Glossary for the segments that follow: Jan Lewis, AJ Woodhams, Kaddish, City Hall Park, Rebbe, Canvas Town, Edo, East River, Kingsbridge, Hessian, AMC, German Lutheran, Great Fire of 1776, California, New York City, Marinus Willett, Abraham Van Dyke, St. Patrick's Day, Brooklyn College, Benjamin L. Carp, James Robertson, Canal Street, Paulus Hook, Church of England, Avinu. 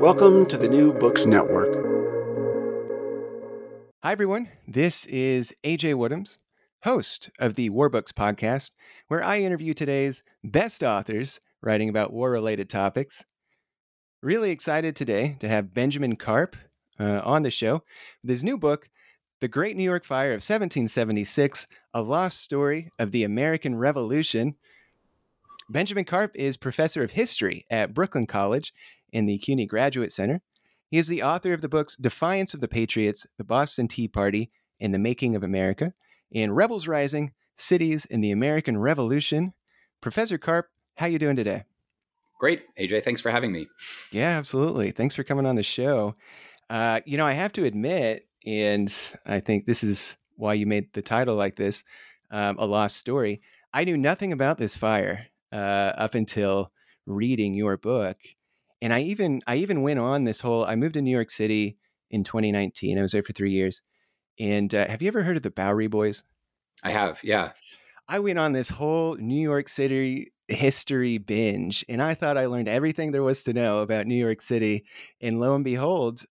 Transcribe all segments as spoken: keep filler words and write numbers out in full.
Welcome to the New Books Network. Hi, everyone. This is A J Woodhams, host of the War Books podcast, where I interview today's best authors writing about war-related topics. Really excited today to have Benjamin Carp uh, on the show with his new book, The Great New York Fire of seventeen seventy-six, A Lost Story of the American Revolution. Benjamin Carp is professor of history at Brooklyn College in the C U N Y Graduate Center. He is the author of the books Defiance of the Patriots, The Boston Tea Party, and The Making of America, and Rebels Rising, Cities in the American Revolution. Professor Carp, how you doing today? Great, A J. Thanks for having me. Yeah, absolutely. Thanks for coming on the show. Uh, you know, I have to admit, and I think this is why you made the title like this, um, A Lost Story. I knew nothing about this fire uh, up until reading your book. And I even I even went on this whole, I moved to New York City in twenty nineteen. I was there for three years. And uh, have you ever heard of the Bowery Boys? I have, yeah. I went on this whole New York City history binge, and I thought I learned everything there was to know about New York City. And lo and behold,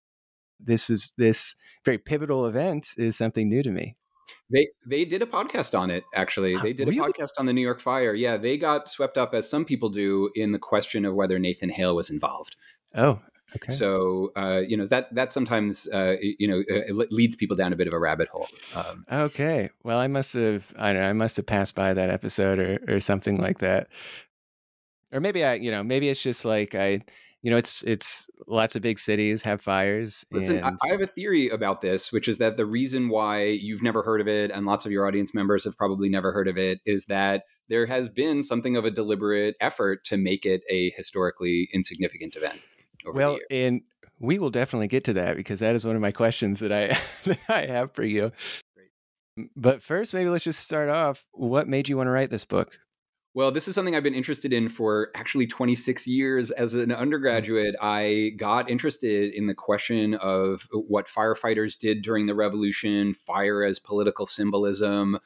this is this very pivotal event is something new to me. They they did a podcast on it, actually. They did a really? podcast on the New York Fire. Yeah, they got swept up, as some people do, in the question of whether Nathan Hale was involved. Oh, okay. So, uh, you know, that that sometimes, uh, you know, it leads people down a bit of a rabbit hole. Um, okay. Well, I must have, I don't know, I must have passed by that episode or or something like that. Or maybe I, you know, maybe it's just like I... You know, it's it's lots of big cities have fires. And... Listen, I have a theory about this, which is that the reason why you've never heard of it and lots of your audience members have probably never heard of it is that there has been something of a deliberate effort to make it a historically insignificant event. Over well, the years. And we will definitely get to that because that is one of my questions that I, that I have for you. Great. But first, maybe let's just start off. What made you want to write this book? Well, this is something I've been interested in for actually twenty-six years. As an undergraduate, I got interested in the question of what firefighters did during the revolution, fire as political symbolism,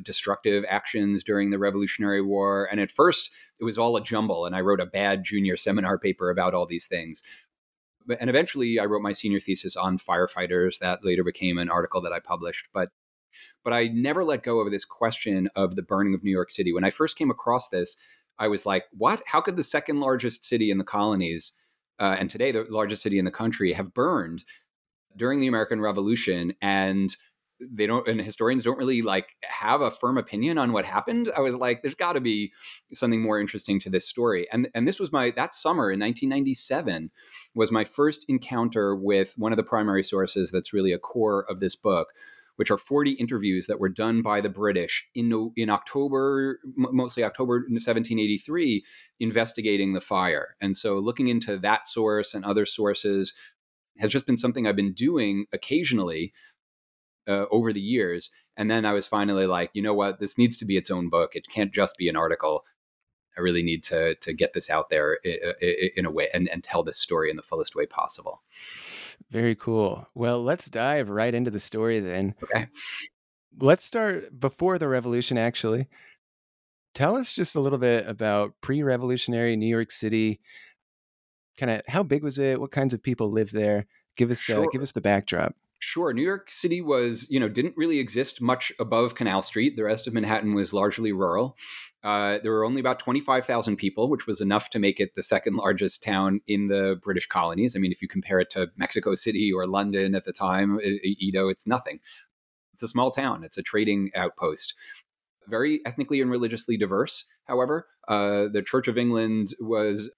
destructive actions during the Revolutionary War. And at first, it was all a jumble, and I wrote a bad junior seminar paper about all these things. And eventually, I wrote my senior thesis on firefighters. That later became an article that I published. But But I never let go of this question of the burning of New York City. When I first came across this, I was like, what? How could the second largest city in the colonies, uh, and today the largest city in the country, have burned during the American Revolution? And they don't, and historians don't really like have a firm opinion on what happened. I was like, there's got to be something more interesting to this story. And and this was my, that summer in nineteen ninety-seven was my first encounter with one of the primary sources that's really a core of this book, which are forty interviews that were done by the British in in October, mostly October seventeen eighty-three, investigating the fire. And so looking into that source and other sources has just been something I've been doing occasionally uh, over the years. And then I was finally like, you know what, this needs to be its own book. It can't just be an article. I really need to to get this out there in a way and, and tell this story in the fullest way possible. Very cool. Well, let's dive right into the story then. Okay. Let's start before the revolution, actually. Tell us just a little bit about pre-revolutionary New York City. Kind of how big was it? What kinds of people lived there? Give us, sure. uh, give us the backdrop. Sure. New York City was, you know, didn't really exist much above Canal Street. The rest of Manhattan was largely rural. Uh, there were only about twenty-five thousand people, which was enough to make it the second largest town in the British colonies. I mean, if you compare it to Mexico City or London at the time, Edo, it's nothing. It's a small town. It's a trading outpost. Very ethnically and religiously diverse, however. Uh, the Church of England was...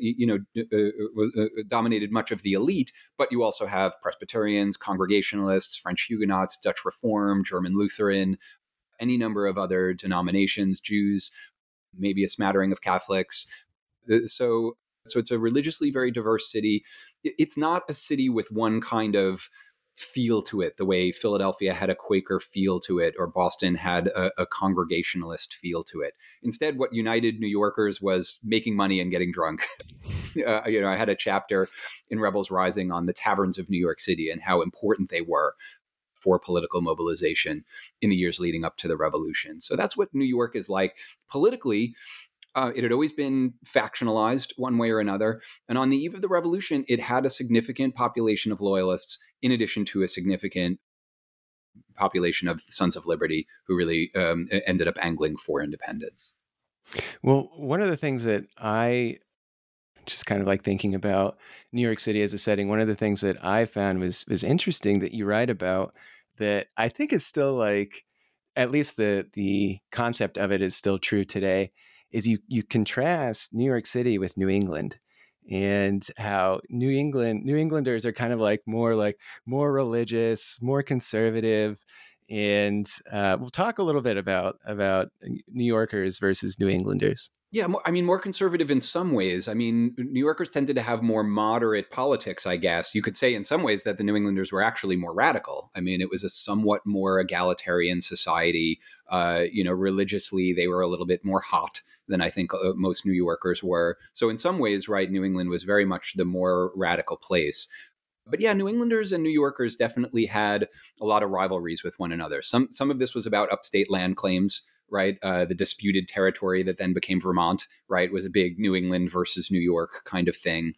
you know, uh, was, uh, dominated much of the elite, but you also have Presbyterians, Congregationalists, French Huguenots, Dutch Reform, German Lutheran, any number of other denominations, Jews, maybe a smattering of Catholics. So, so it's a religiously very diverse city. It's not a city with one kind of feel to it, the way Philadelphia had a Quaker feel to it, or Boston had a, a Congregationalist feel to it. Instead, what united New Yorkers was making money and getting drunk. uh, you know, I had a chapter in Rebels Rising on the taverns of New York City and how important they were for political mobilization in the years leading up to the revolution. So that's what New York is like politically. Uh, it had always been factionalized one way or another. And on the eve of the revolution, it had a significant population of loyalists, in addition to a significant population of the Sons of Liberty, who really um, ended up angling for independence. Well, one of the things that I just kind of like thinking about New York City as a setting, one of the things that I found was, was interesting that you write about that I think is still like, at least the the concept of it is still true today, is you you contrast New York City with New England, and how New England New Englanders are kind of like more like more religious, more conservative, and uh, we'll talk a little bit about about New Yorkers versus New Englanders. Yeah, I mean, more conservative in some ways. I mean, New Yorkers tended to have more moderate politics, I guess. You could say in some ways that the New Englanders were actually more radical. I mean, it was a somewhat more egalitarian society. Uh, you know, religiously, they were a little bit more hot than I think uh, most New Yorkers were. So in some ways, right, New England was very much the more radical place. But yeah, New Englanders and New Yorkers definitely had a lot of rivalries with one another. Some some of this was about upstate land claims. Right. Uh, the disputed territory that then became Vermont, right, was a big New England versus New York kind of thing.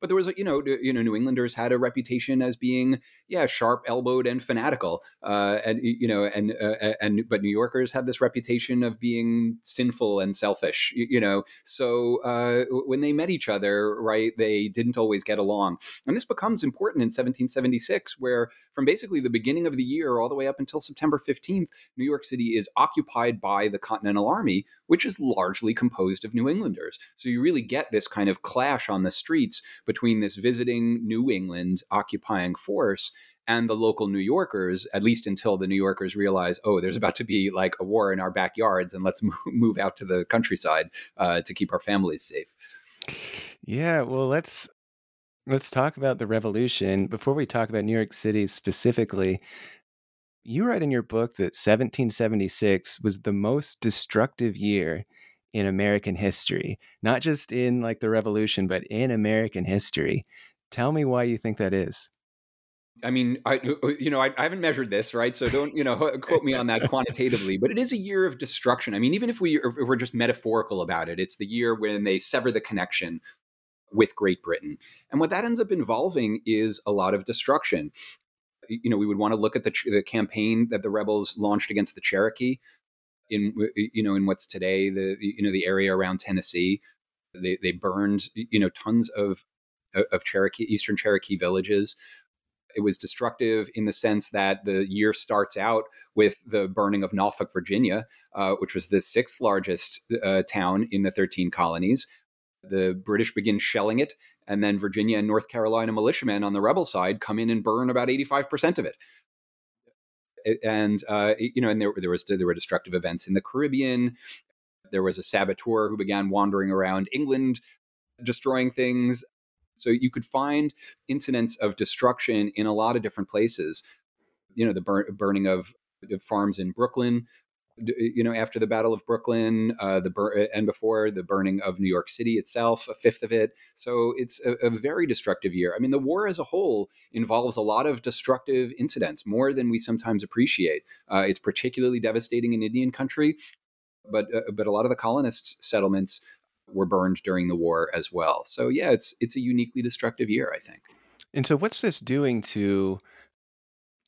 But there was, you know, you know, New Englanders had a reputation as being, yeah, sharp elbowed and fanatical. Uh, and, you know, and, uh, and, but New Yorkers had this reputation of being sinful and selfish, you, you know. So uh, when they met each other, right, they didn't always get along. And this becomes important in seventeen seventy-six, where from basically the beginning of the year all the way up until September fifteenth, New York City is occupied by the Continental Army, which is largely composed of New Englanders. So you really get this kind of clash on the streets between this visiting New England occupying force and the local New Yorkers, at least until the New Yorkers realize, oh, there's about to be like a war in our backyards and let's move out to the countryside uh, to keep our families safe. Yeah, well, let's let's talk about the revolution. Before we talk about New York City specifically, you write in your book that seventeen seventy-six was the most destructive year in American history, not just in like the revolution, but in American history. Tell me why you think that is. I mean, I, you know, I, I haven't measured this, right? So don't, you know, quote me on that quantitatively, but it is a year of destruction. I mean, even if, we, if we're just metaphorical about it, it's the year when they sever the connection with Great Britain. And what that ends up involving is a lot of destruction. You know, we would want to look at the, the campaign that the rebels launched against the Cherokee in, you know, in what's today the, you know, the area around Tennessee. They they burned, you know, tons of, of Cherokee, Eastern Cherokee villages. It was destructive in the sense that the year starts out with the burning of Norfolk, Virginia, uh, which was the sixth largest uh, town in the thirteen colonies. The British begin shelling it, and then Virginia and North Carolina militiamen on the rebel side come in and burn about eighty-five percent of it. And, uh, you know, and there, there was there were destructive events in the Caribbean. There was a saboteur who began wandering around England, destroying things. So you could find incidents of destruction in a lot of different places. You know, the bur- burning of farms in Brooklyn, you know, after the Battle of Brooklyn, uh, the bur- and before the burning of New York City itself, a fifth of it. So it's a, a very destructive year. I mean, the war as a whole involves a lot of destructive incidents, more than we sometimes appreciate. Uh, it's particularly devastating in Indian country, but uh, but a lot of the colonists' settlements were burned during the war as well. So yeah, it's it's a uniquely destructive year, I think. And so, what's this doing to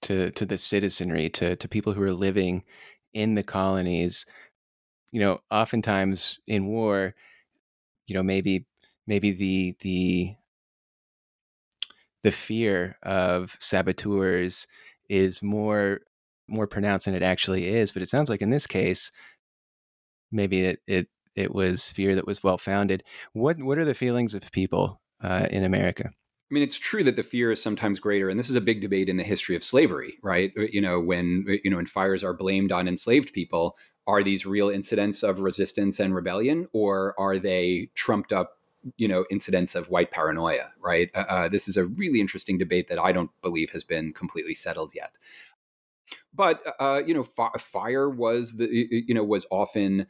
to to the citizenry, to to people who are living in the colonies. You know, oftentimes in war, you know, maybe maybe the the the fear of saboteurs is more more pronounced than it actually is. But it sounds like in this case, maybe it it, it was fear that was well founded. What what are the feelings of people uh, in America? I mean, it's true that the fear is sometimes greater, and this is a big debate in the history of slavery, right? You know, when you know when fires are blamed on enslaved people, are these real incidents of resistance and rebellion, or are they trumped up, you know, incidents of white paranoia, right? Uh, this is a really interesting debate that I don't believe has been completely settled yet. But uh, you know, f- fire was the you know was often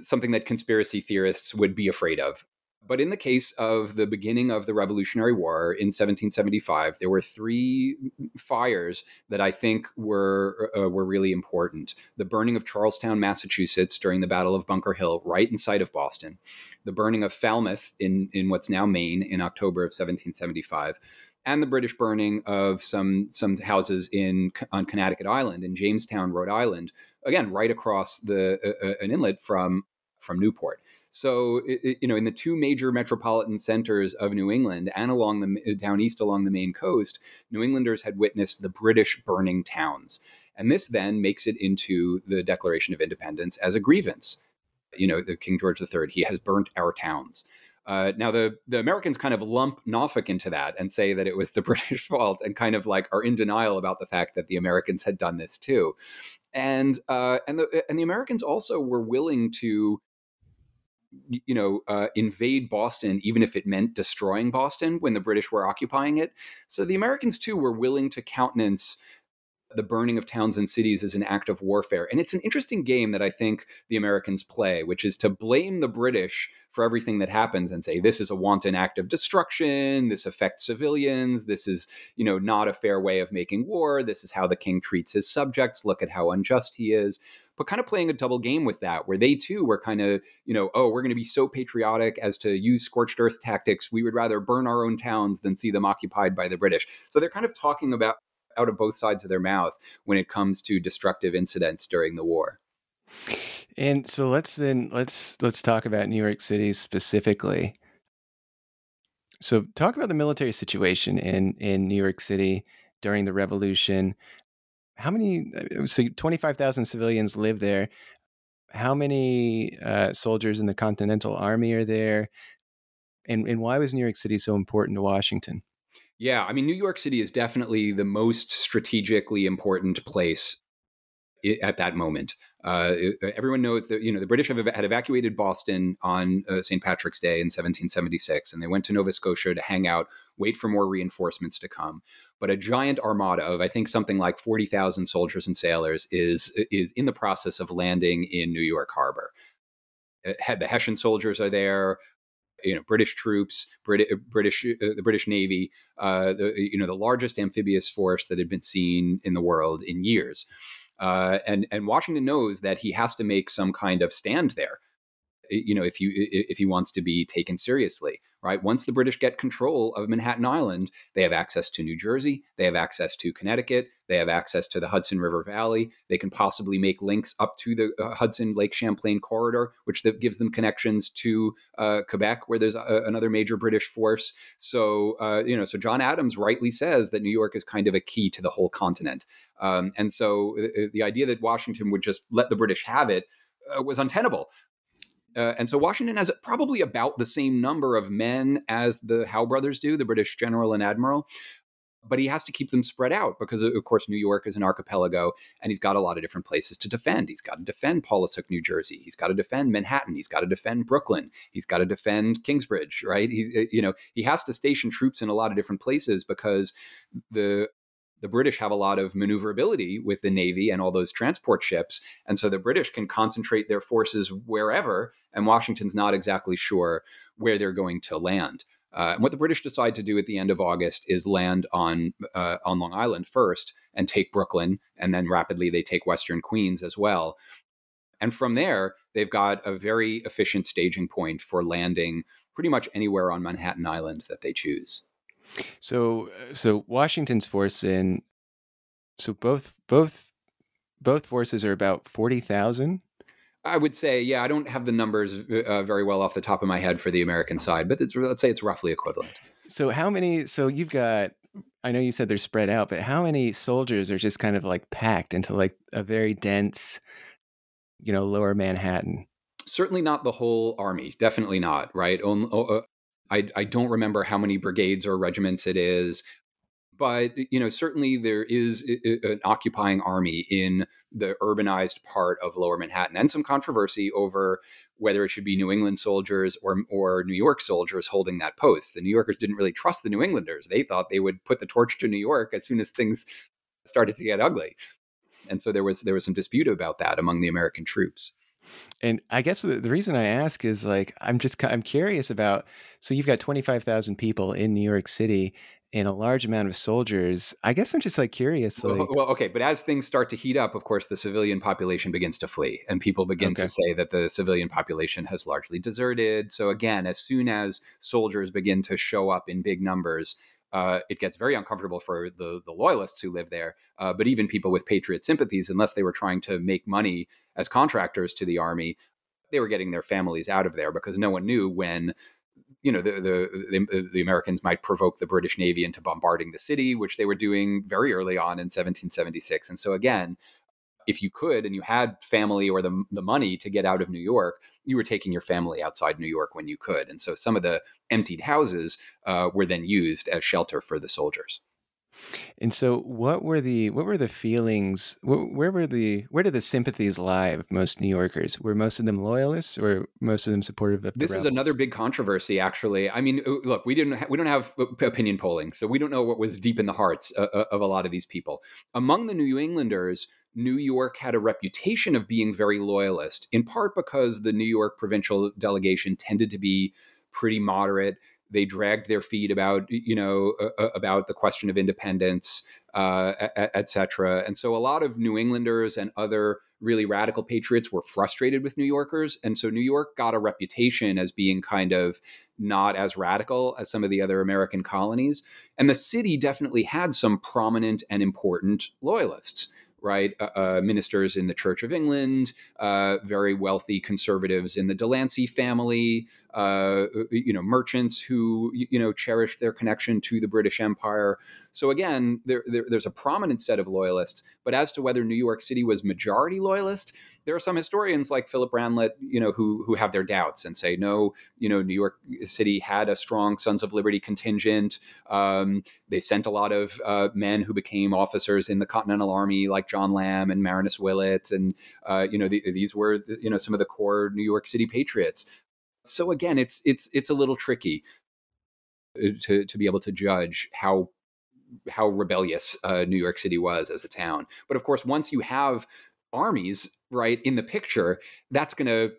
something that conspiracy theorists would be afraid of. But in the case of the beginning of the Revolutionary War in seventeen seventy-five, there were three fires that I think were uh, were really important. The burning of Charlestown, Massachusetts during the Battle of Bunker Hill, right in sight of Boston. The burning of Falmouth in, in what's now Maine in October of seventeen seventy-five. And the British burning of some some houses in on Connecticut Island, in Jamestown, Rhode Island. Again, right across the uh, an inlet from, from Newport. So, you know, in the two major metropolitan centers of New England and along the down east along the Maine coast, New Englanders had witnessed the British burning towns. And this then makes it into the Declaration of Independence as a grievance. You know, the King George the Third, he has burnt our towns. Uh, now, the, the Americans kind of lump Norfolk into that and say that it was the British fault and kind of like are in denial about the fact that the Americans had done this too. And uh, and the and the Americans also were willing to you know, uh, invade Boston, even if it meant destroying Boston when the British were occupying it. So the Americans, too, were willing to countenance the burning of towns and cities as an act of warfare. And it's an interesting game that I think the Americans play, which is to blame the British for everything that happens and say, this is a wanton act of destruction. This affects civilians. This is, you know, not a fair way of making war. This is how the king treats his subjects. Look at how unjust he is. But kind of playing a double game with that, where they too were kind of, you know, oh, we're going to be so patriotic as to use scorched earth tactics. We would rather burn our own towns than see them occupied by the British. So they're kind of talking about out of both sides of their mouth when it comes to destructive incidents during the war. And so let's then let's let's talk about New York City specifically. So talk about the military situation in in New York City during the Revolution. How many, so twenty-five thousand civilians live there. How many uh, soldiers in the Continental Army are there? And and why was New York City so important to Washington? Yeah, I mean, New York City is definitely the most strategically important place at that moment. Uh, everyone knows that, you know, the British have, had evacuated Boston on uh, Saint Patrick's Day in seventeen seventy-six, and they went to Nova Scotia to hang out, wait for more reinforcements to come. But a giant armada of, I think, something like forty thousand soldiers and sailors is is in the process of landing in New York Harbor. Uh, the Hessian soldiers are there, you know, British troops, British, British uh, the British Navy, uh, the, you know, the largest amphibious force that had been seen in the world in years. Uh, and and Washington knows that he has to make some kind of stand there, you know, if you if he wants to be taken seriously, right? Once the British get control of Manhattan Island, they have access to New Jersey, they have access to Connecticut, they have access to the Hudson River Valley. They can possibly make links up to the uh, Hudson Lake Champlain corridor, which that gives them connections to uh, Quebec, where there's a, another major British force. So, uh, you know, so John Adams rightly says that New York is kind of a key to the whole continent. Um, and so uh, the idea that Washington would just let the British have it uh, was untenable. Uh, and so Washington has probably about the same number of men as the Howe brothers do, the British general and admiral, but he has to keep them spread out because, of course, New York is an archipelago and he's got a lot of different places to defend. He's got to defend Paulus Hook, New Jersey. He's got to defend Manhattan. He's got to defend Brooklyn. He's got to defend Kingsbridge, right? He's, you know, he has to station troops in a lot of different places because the The British have a lot of maneuverability with the Navy and all those transport ships. And so the British can concentrate their forces wherever, and Washington's not exactly sure where they're going to land. Uh, and what the British decide to do at the end of August is land on uh, on Long Island first and take Brooklyn, and then rapidly they take Western Queens as well. And from there, they've got a very efficient staging point for landing pretty much anywhere on Manhattan Island that they choose. So, so Washington's force in So both both both forces are about forty thousand. I would say, yeah, I don't have the numbers uh, very well off the top of my head for the American side, but it's, let's say it's roughly equivalent. So how many, so you've got, I know you said they're spread out, but how many soldiers are just kind of like packed into like a very dense, you know, lower Manhattan? Certainly not the whole army. Definitely not, right? I, I don't remember how many brigades or regiments it is. But, you know, certainly there is an occupying army in the urbanized part of lower Manhattan, and some controversy over whether it should be New England soldiers or or New York soldiers holding that post. The New Yorkers didn't really trust the New Englanders. They thought they would put the torch to New York as soon as things started to get ugly. And so there was there was some dispute about that among the American troops. And I guess the, the reason I ask is like, I'm just I'm curious about, so you've got twenty-five thousand people in New York City and a large amount of soldiers. I guess I'm just like curious. Like... Well, well, okay. But as things start to heat up, of course, the civilian population begins to flee, and people begin okay. to say that the civilian population has largely deserted. So again, as soon as soldiers begin to show up in big numbers, uh, it gets very uncomfortable for the, the loyalists who live there. Uh, but even people with patriot sympathies, unless they were trying to make money as contractors to the army, they were getting their families out of there, because no one knew when, you know, the, the the the Americans might provoke the British Navy into bombarding the city, which they were doing very early on in seventeen seventy-six. And so again, if you could and you had family or the the money to get out of New York, you were taking your family outside New York when you could. And so some of the emptied houses uh, were then used as shelter for the soldiers. And so, what were the what were the feelings? Wh- where were the where did the sympathies lie of most New Yorkers? Were most of them loyalists, or most of them supportive of the This rebels? Is another big controversy, actually. I mean, look, we didn't ha- we don't have opinion polling, so we don't know what was deep in the hearts uh, of a lot of these people. Among the New Englanders, New York had a reputation of being very loyalist, in part because the New York provincial delegation tended to be pretty moderate. They dragged their feet about, you know, uh, about the question of independence, uh, et cetera. And so a lot of New Englanders and other really radical patriots were frustrated with New Yorkers. And so New York got a reputation as being kind of not as radical as some of the other American colonies. And the city definitely had some prominent and important loyalists, right? Uh, uh, ministers in the Church of England, uh, very wealthy conservatives in the Delancey family, uh, you know, merchants who, you know, cherished their connection to the British Empire. So again, there, there, there's a prominent set of loyalists. But as to whether New York City was majority loyalist, there are some historians like Philip Ranlett, you know, who who have their doubts and say, no, you know, New York City had a strong Sons of Liberty contingent. Um, they sent a lot of uh, men who became officers in the Continental Army, like John Lamb and Marinus Willett. And, uh, you know, the, these were, you know, some of the core New York City patriots. So again, it's it's it's a little tricky to to be able to judge how how rebellious uh, New York City was as a town. But of course, once you have armies, right, in the picture, that's going to,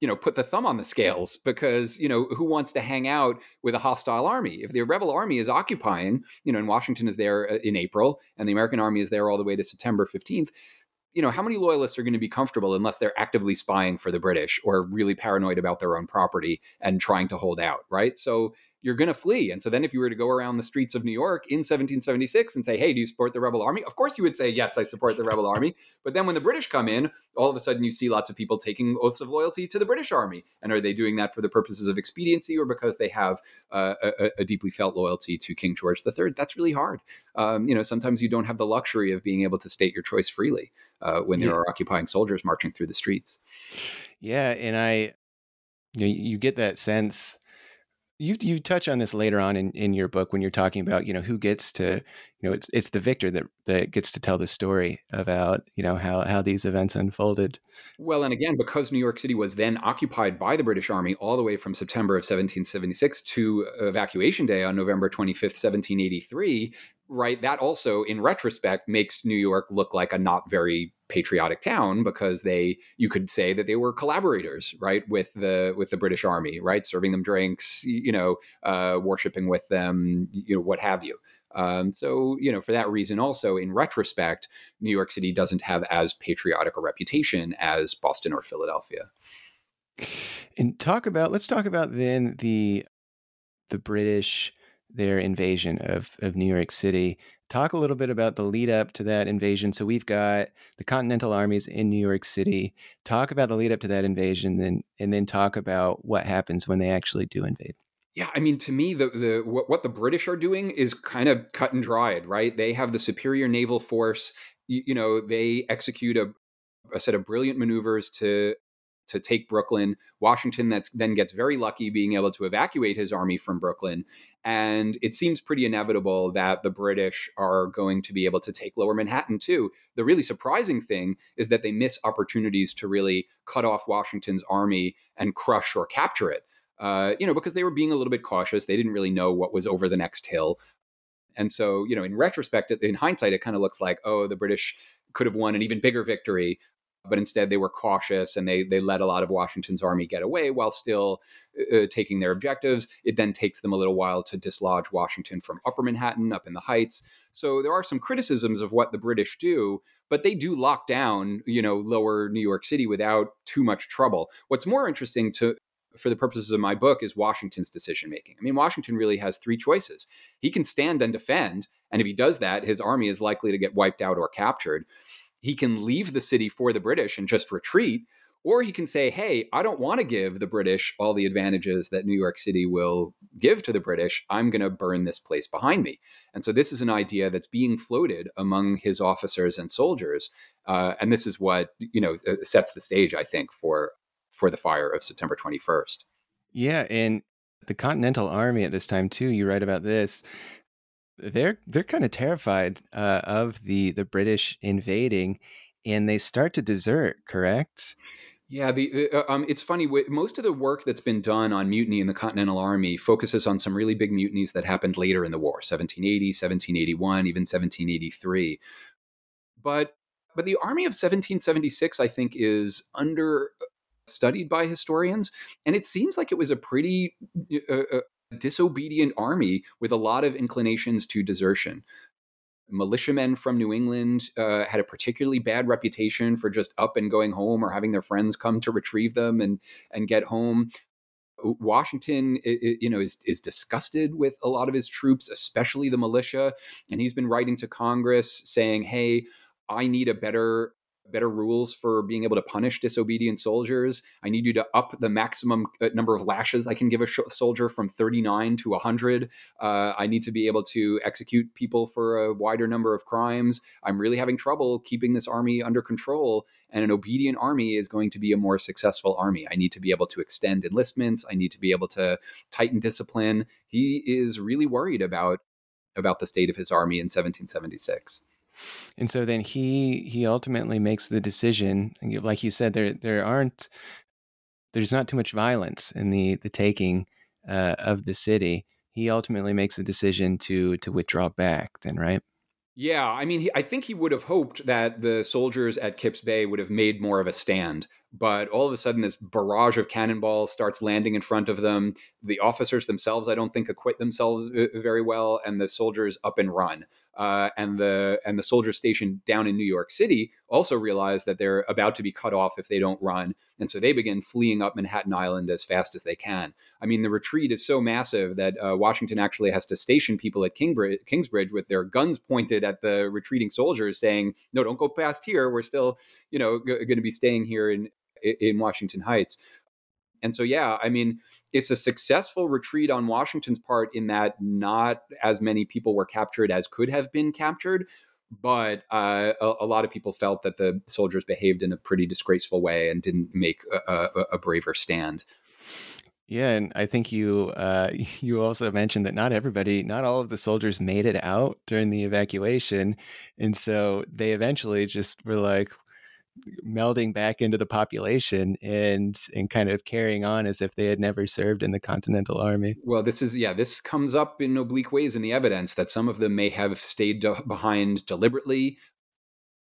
you know, put the thumb on the scales, because, you know, who wants to hang out with a hostile army? If the rebel army is occupying, you know, and Washington is there in April and the American army is there all the way to September fifteenth, you know, how many loyalists are going to be comfortable unless they're actively spying for the British or really paranoid about their own property and trying to hold out, right? So you're going to flee. And so then if you were to go around the streets of New York in seventeen seventy-six and say, hey, do you support the rebel army? Of course you would say, yes, I support the rebel army. But then when the British come in, all of a sudden you see lots of people taking oaths of loyalty to the British army. And are they doing that for the purposes of expediency or because they have uh, a, a deeply felt loyalty to King George the Third? That's really hard. Um, you know, sometimes you don't have the luxury of being able to state your choice freely uh, when there yeah. are occupying soldiers marching through the streets. Yeah. And I, you know, you get that sense. You you touch on this later on in, in your book when you're talking about, you know, who gets to, you know, it's it's the victor that, that gets to tell the story about, you know, how, how these events unfolded. Well, and again, because New York City was then occupied by the British Army all the way from September of seventeen seventy-six to evacuation day on November twenty-fifth, seventeen eighty-three, right, that also, in retrospect, makes New York look like a not very patriotic town, because they, you could say that they were collaborators, right, with the with the British Army, right, serving them drinks, you know, uh, worshiping with them, you know, what have you. Um, so, you know, for that reason, also in retrospect, New York City doesn't have as patriotic a reputation as Boston or Philadelphia. And talk about let's talk about then the the British, their invasion of of New York City. Talk a little bit about the lead up to that invasion. So we've got the Continental Armies in New York City. Talk about the lead up to that invasion, then, and then talk about what happens when they actually do invade. Yeah, I mean, to me, the the what, what the British are doing is kind of cut and dried, right? They have the superior naval force. You, you know, they execute a, a set of brilliant maneuvers to to take Brooklyn. Washington that's, then gets very lucky being able to evacuate his army from Brooklyn. And it seems pretty inevitable that the British are going to be able to take lower Manhattan too. The really surprising thing is that they miss opportunities to really cut off Washington's army and crush or capture it, uh, you know, because they were being a little bit cautious. They didn't really know what was over the next hill. And so, you know, in retrospect, in hindsight, it kind of looks like, oh, the British could have won an even bigger victory. But instead, they were cautious and they they let a lot of Washington's army get away while still uh, taking their objectives. It then takes them a little while to dislodge Washington from Upper Manhattan up in the Heights. So there are some criticisms of what the British do, but they do lock down, you know, lower New York City without too much trouble. What's more interesting to for the purposes of my book is Washington's decision making. I mean, Washington really has three choices. He can stand and defend, and if he does that, his army is likely to get wiped out or captured. He can leave the city for the British and just retreat, or he can say, hey, I don't want to give the British all the advantages that New York City will give to the British. I'm going to burn this place behind me. And so this is an idea that's being floated among his officers and soldiers. Uh, and this is what, you know, sets the stage, I think, for for the fire of September twenty-first. Yeah. And the Continental Army at this time, too, you write about this. They're they're kind of terrified uh, of the, the British invading, and they start to desert, correct? Yeah, the, uh, um, it's funny. Most of the work that's been done on mutiny in the Continental Army focuses on some really big mutinies that happened later in the war, seventeen eighty, seventeen eighty-one, even seventeen eighty-three. But but the Army of seventeen seventy-six, I think, is understudied by historians, and it seems like it was a pretty... Uh, uh, disobedient army with a lot of inclinations to desertion. Militiamen from New England uh, had a particularly bad reputation for just up and going home or having their friends come to retrieve them and and get home. Washington, you know, is is disgusted with a lot of his troops, especially the militia, and he's been writing to Congress saying, "Hey, I need a better." better rules for being able to punish disobedient soldiers. I need you to up the maximum number of lashes I can give a sh- soldier from thirty-nine to one hundred. Uh, I need to be able to execute people for a wider number of crimes. I'm really having trouble keeping this army under control, and an obedient army is going to be a more successful army. I need to be able to extend enlistments. I need to be able to tighten discipline. He is really worried about, about the state of his army in seventeen seventy-six. And so then he he ultimately makes the decision, like you said, there there aren't, there's not too much violence in the the taking uh, of the city. He ultimately makes the decision to to withdraw back then, right? Yeah, I mean, he, I think he would have hoped that the soldiers at Kips Bay would have made more of a stand, but all of a sudden this barrage of cannonballs starts landing in front of them. The officers themselves, I don't think, acquit themselves very well, and the soldiers up and run. Uh, and the and the soldiers stationed down in New York City also realize that they're about to be cut off if they don't run. And so they begin fleeing up Manhattan Island as fast as they can. I mean, the retreat is so massive that uh, Washington actually has to station people at Kingbridge, Kingsbridge with their guns pointed at the retreating soldiers saying, no, don't go past here. We're still, you know, g- going to be staying here in, in Washington Heights. And so, yeah, I mean, it's a successful retreat on Washington's part in that not as many people were captured as could have been captured. But uh, a, a lot of people felt that the soldiers behaved in a pretty disgraceful way and didn't make a, a, a braver stand. Yeah. And I think you uh, you also mentioned that not everybody, not all of the soldiers made it out during the evacuation. And so they eventually just were like, melding back into the population and and kind of carrying on as if they had never served in the Continental Army. Well, this is, yeah, this comes up in oblique ways in the evidence that some of them may have stayed de- behind deliberately,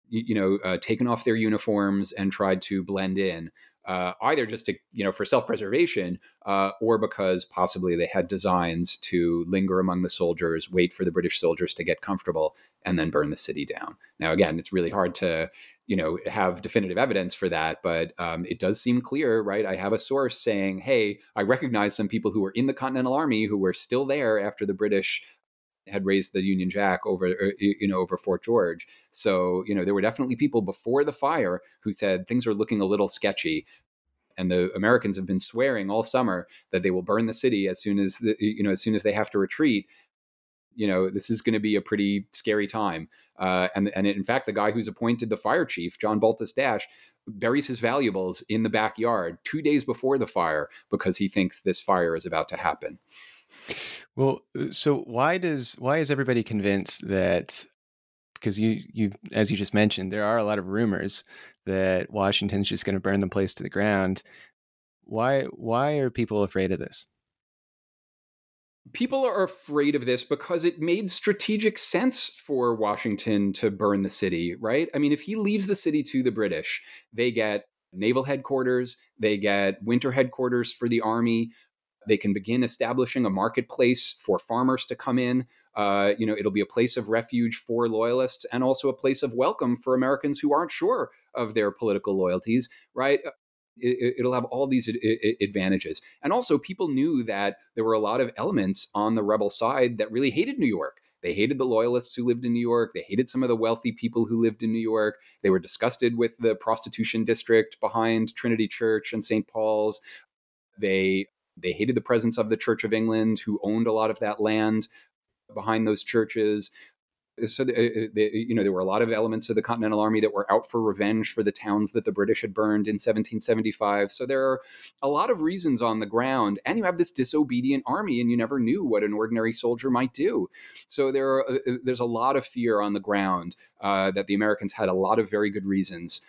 you, you know, uh, taken off their uniforms and tried to blend in, uh, either just to, you know, for self-preservation uh, or because possibly they had designs to linger among the soldiers, wait for the British soldiers to get comfortable, and then burn the city down. Now, again, it's really hard to you know, have definitive evidence for that, but um, it does seem clear, right? I have a source saying, hey, I recognize some people who were in the Continental Army who were still there after the British had raised the Union Jack over, you know, over Fort George. So, you know, there were definitely people before the fire who said things are looking a little sketchy. And the Americans have been swearing all summer that they will burn the city as soon as, the, you know, as soon as they have to retreat. You know, this is going to be a pretty scary time. Uh, and and it, in fact, the guy who's appointed the fire chief, John Baltus Dash, buries his valuables in the backyard two days before the fire because he thinks this fire is about to happen. Well, so why does why is everybody convinced that? Because you you as you just mentioned, there are a lot of rumors that Washington's just going to burn the place to the ground. Why why are people afraid of this? People are afraid of this because it made strategic sense for Washington to burn the city, right? I mean, if he leaves the city to the British, they get naval headquarters, they get winter headquarters for the army. They can begin establishing a marketplace for farmers to come in. Uh, you know, it'll be a place of refuge for loyalists and also a place of welcome for Americans who aren't sure of their political loyalties, right? It, it'll have all these advantages. And also people knew that there were a lot of elements on the rebel side that really hated New York. They hated the loyalists who lived in New York. They hated some of the wealthy people who lived in New York. They were disgusted with the prostitution district behind Trinity Church and Saint Paul's. They... They hated the presence of the Church of England, who owned a lot of that land behind those churches. So, they, they, you know, there were a lot of elements of the Continental Army that were out for revenge for the towns that the British had burned in seventeen seventy-five. So there are a lot of reasons on the ground. And you have this disobedient army, and you never knew what an ordinary soldier might do. So there, are, there's a lot of fear on the ground uh, that the Americans had a lot of very good reasons,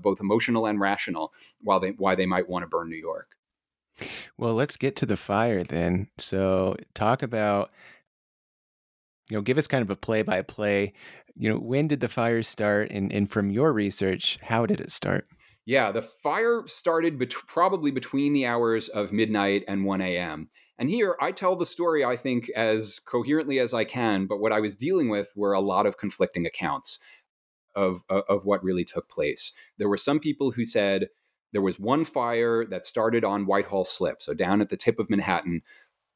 both emotional and rational, why they, why they might want to burn New York. Well, let's get to the fire then. So talk about, you know, give us kind of a play-by-play. You know, when did the fire start? And, and from your research, how did it start? Yeah, the fire started bet- probably between the hours of midnight and one a.m. And here I tell the story, I think, as coherently as I can. But what I was dealing with were a lot of conflicting accounts of of, of what really took place. There were some people who said, there was one fire that started on Whitehall Slip, so down at the tip of Manhattan,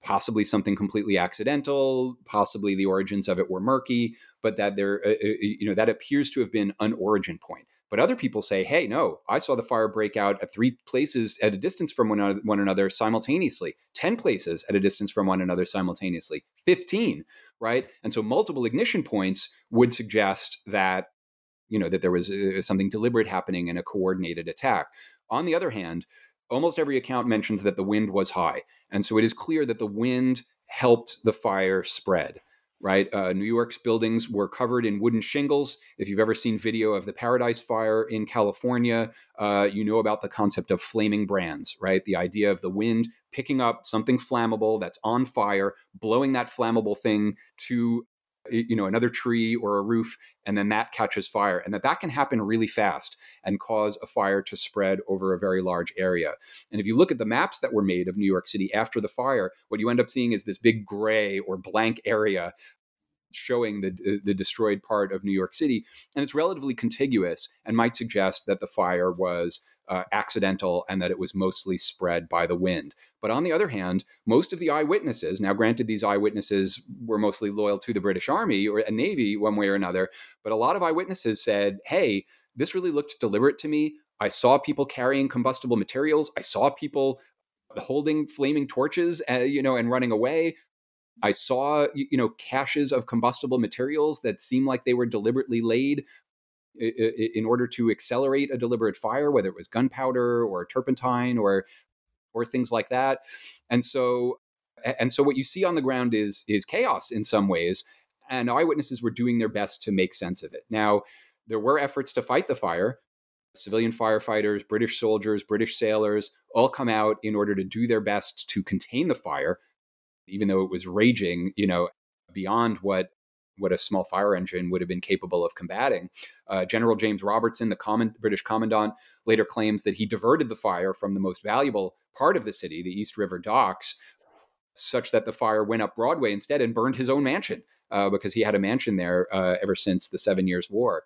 possibly something completely accidental, possibly the origins of it were murky, but that there, uh, you know, that appears to have been an origin point. But other people say, hey, no, I saw the fire break out at three places at a distance from one, one another simultaneously, ten places at a distance from one another simultaneously, fifteen, right? And so multiple ignition points would suggest that, you know, that there was uh, something deliberate happening in a coordinated attack. On the other hand, almost every account mentions that the wind was high. And so it is clear that the wind helped the fire spread, right? Uh, New York's buildings were covered in wooden shingles. If you've ever seen video of the Paradise Fire in California, uh, you know about the concept of flaming brands, right? The idea of the wind picking up something flammable that's on fire, blowing that flammable thing to, you know, another tree or a roof, and then that catches fire, and that that can happen really fast and cause a fire to spread over a very large area. And if you look at the maps that were made of New York City after the fire, what you end up seeing is this big gray or blank area showing the the destroyed part of New York City. And it's relatively contiguous and might suggest that the fire was uh, accidental and that it was mostly spread by the wind. But on the other hand, most of the eyewitnesses, now granted these eyewitnesses were mostly loyal to the British Army or a Navy one way or another, but a lot of eyewitnesses said, hey, this really looked deliberate to me. I saw people carrying combustible materials. I saw people holding flaming torches, uh, you know, and running away. I saw, you know, caches of combustible materials that seemed like they were deliberately laid in order to accelerate a deliberate fire, whether it was gunpowder or turpentine or or things like that. And so and so what you see on the ground is is chaos in some ways, and eyewitnesses were doing their best to make sense of it. Now, there were efforts to fight the fire. Civilian firefighters, British soldiers, British sailors all come out in order to do their best to contain the fire, even though it was raging, you know, beyond what what a small fire engine would have been capable of combating. Uh, General James Robertson, the common, British commandant, later claims that he diverted the fire from the most valuable part of the city, the East River docks, such that the fire went up Broadway instead and burned his own mansion, uh, because he had a mansion there uh, ever since the Seven Years' War.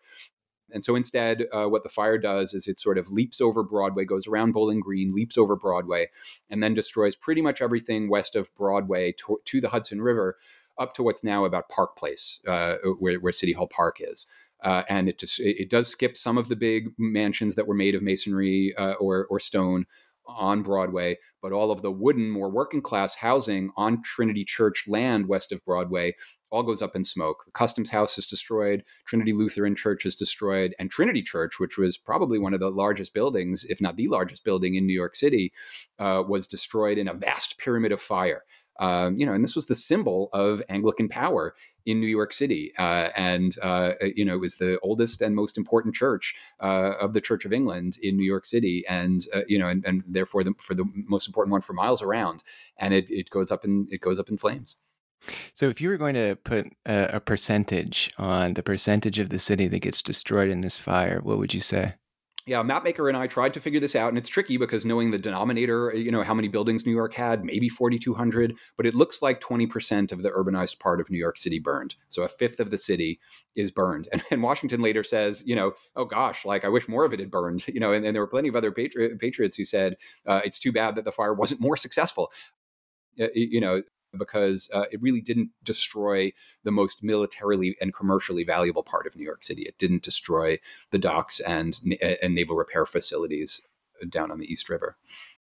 And so instead, uh, what the fire does is it sort of leaps over Broadway, goes around Bowling Green, leaps over Broadway, and then destroys pretty much everything west of Broadway to, to the Hudson River, up to what's now about Park Place, uh, where, where City Hall Park is. Uh, and it just it, it does skip some of the big mansions that were made of masonry uh, or or stone on Broadway, but all of the wooden, more working class housing on Trinity Church land west of Broadway all goes up in smoke. The Customs House is destroyed, Trinity Lutheran Church is destroyed, and Trinity Church, which was probably one of the largest buildings, if not the largest building in New York City, uh, was destroyed in a vast pyramid of fire. Um, you know, and this was the symbol of Anglican power in New York City. Uh, and, uh, you know, it was the oldest and most important church uh, of the Church of England in New York City. And, uh, you know, and, and therefore the, for the most important one for miles around. And it, it goes up in it goes up in flames. So if you were going to put a, a percentage on the percentage of the city that gets destroyed in this fire, what would you say? Yeah, Mapmaker and I tried to figure this out, and it's tricky because knowing the denominator, you know, how many buildings New York had, maybe forty-two hundred, but it looks like twenty percent of the urbanized part of New York City burned. So a fifth of the city is burned. And, and Washington later says, you know, oh gosh, like I wish more of it had burned, you know, and, and there were plenty of other patri- patriots who said, uh, it's too bad that the fire wasn't more successful, uh, you know, because uh, it really didn't destroy the most militarily and commercially valuable part of New York City. It didn't destroy the docks and, and naval repair facilities down on the East River.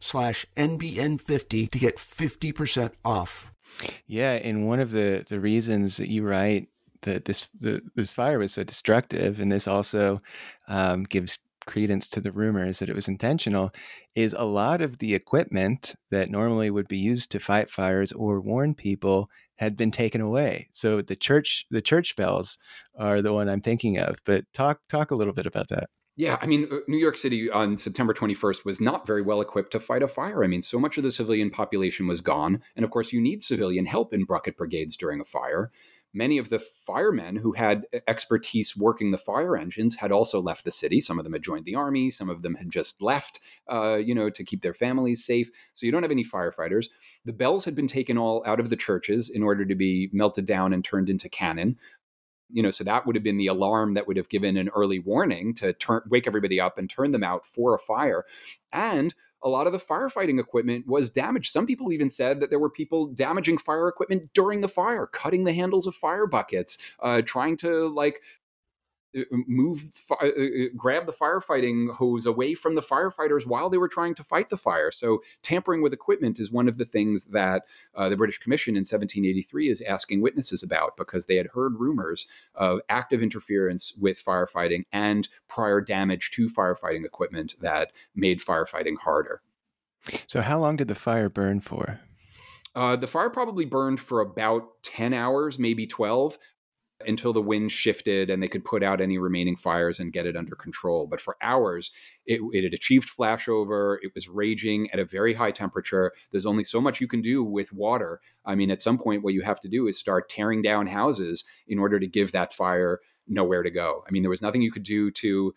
slash N B N fifty to get fifty percent off. Yeah, and one of the, the reasons that you write that this the, this fire was so destructive, and this also um, gives credence to the rumors that it was intentional, is a lot of the equipment that normally would be used to fight fires or warn people had been taken away. So the church the church bells are the one I'm thinking of. But talk talk a little bit about that. Yeah, I mean, New York City on September twenty-first was not very well equipped to fight a fire. I mean, so much of the civilian population was gone. And of course, you need civilian help in bucket brigades during a fire. Many of the firemen who had expertise working the fire engines had also left the city. Some of them had joined the army. Some of them had just left, uh, you know, to keep their families safe. So you don't have any firefighters. The bells had been taken all out of the churches in order to be melted down and turned into cannon. You know, so that would have been the alarm that would have given an early warning to turn, wake everybody up and turn them out for a fire. And a lot of the firefighting equipment was damaged. Some people even said that there were people damaging fire equipment during the fire, cutting the handles of fire buckets, uh, trying to like move, uh, grab the firefighting hose away from the firefighters while they were trying to fight the fire. So tampering with equipment is one of the things that uh, the British Commission in seventeen eighty-three is asking witnesses about, because they had heard rumors of active interference with firefighting and prior damage to firefighting equipment that made firefighting harder. So how long did the fire burn for? Uh, the fire probably burned for about ten hours, maybe twelve. Until the wind shifted and they could put out any remaining fires and get it under control. But for hours, it, it had achieved flashover. It was raging at a very high temperature. There's only so much you can do with water. I mean, at some point, what you have to do is start tearing down houses in order to give that fire nowhere to go. I mean, there was nothing you could do to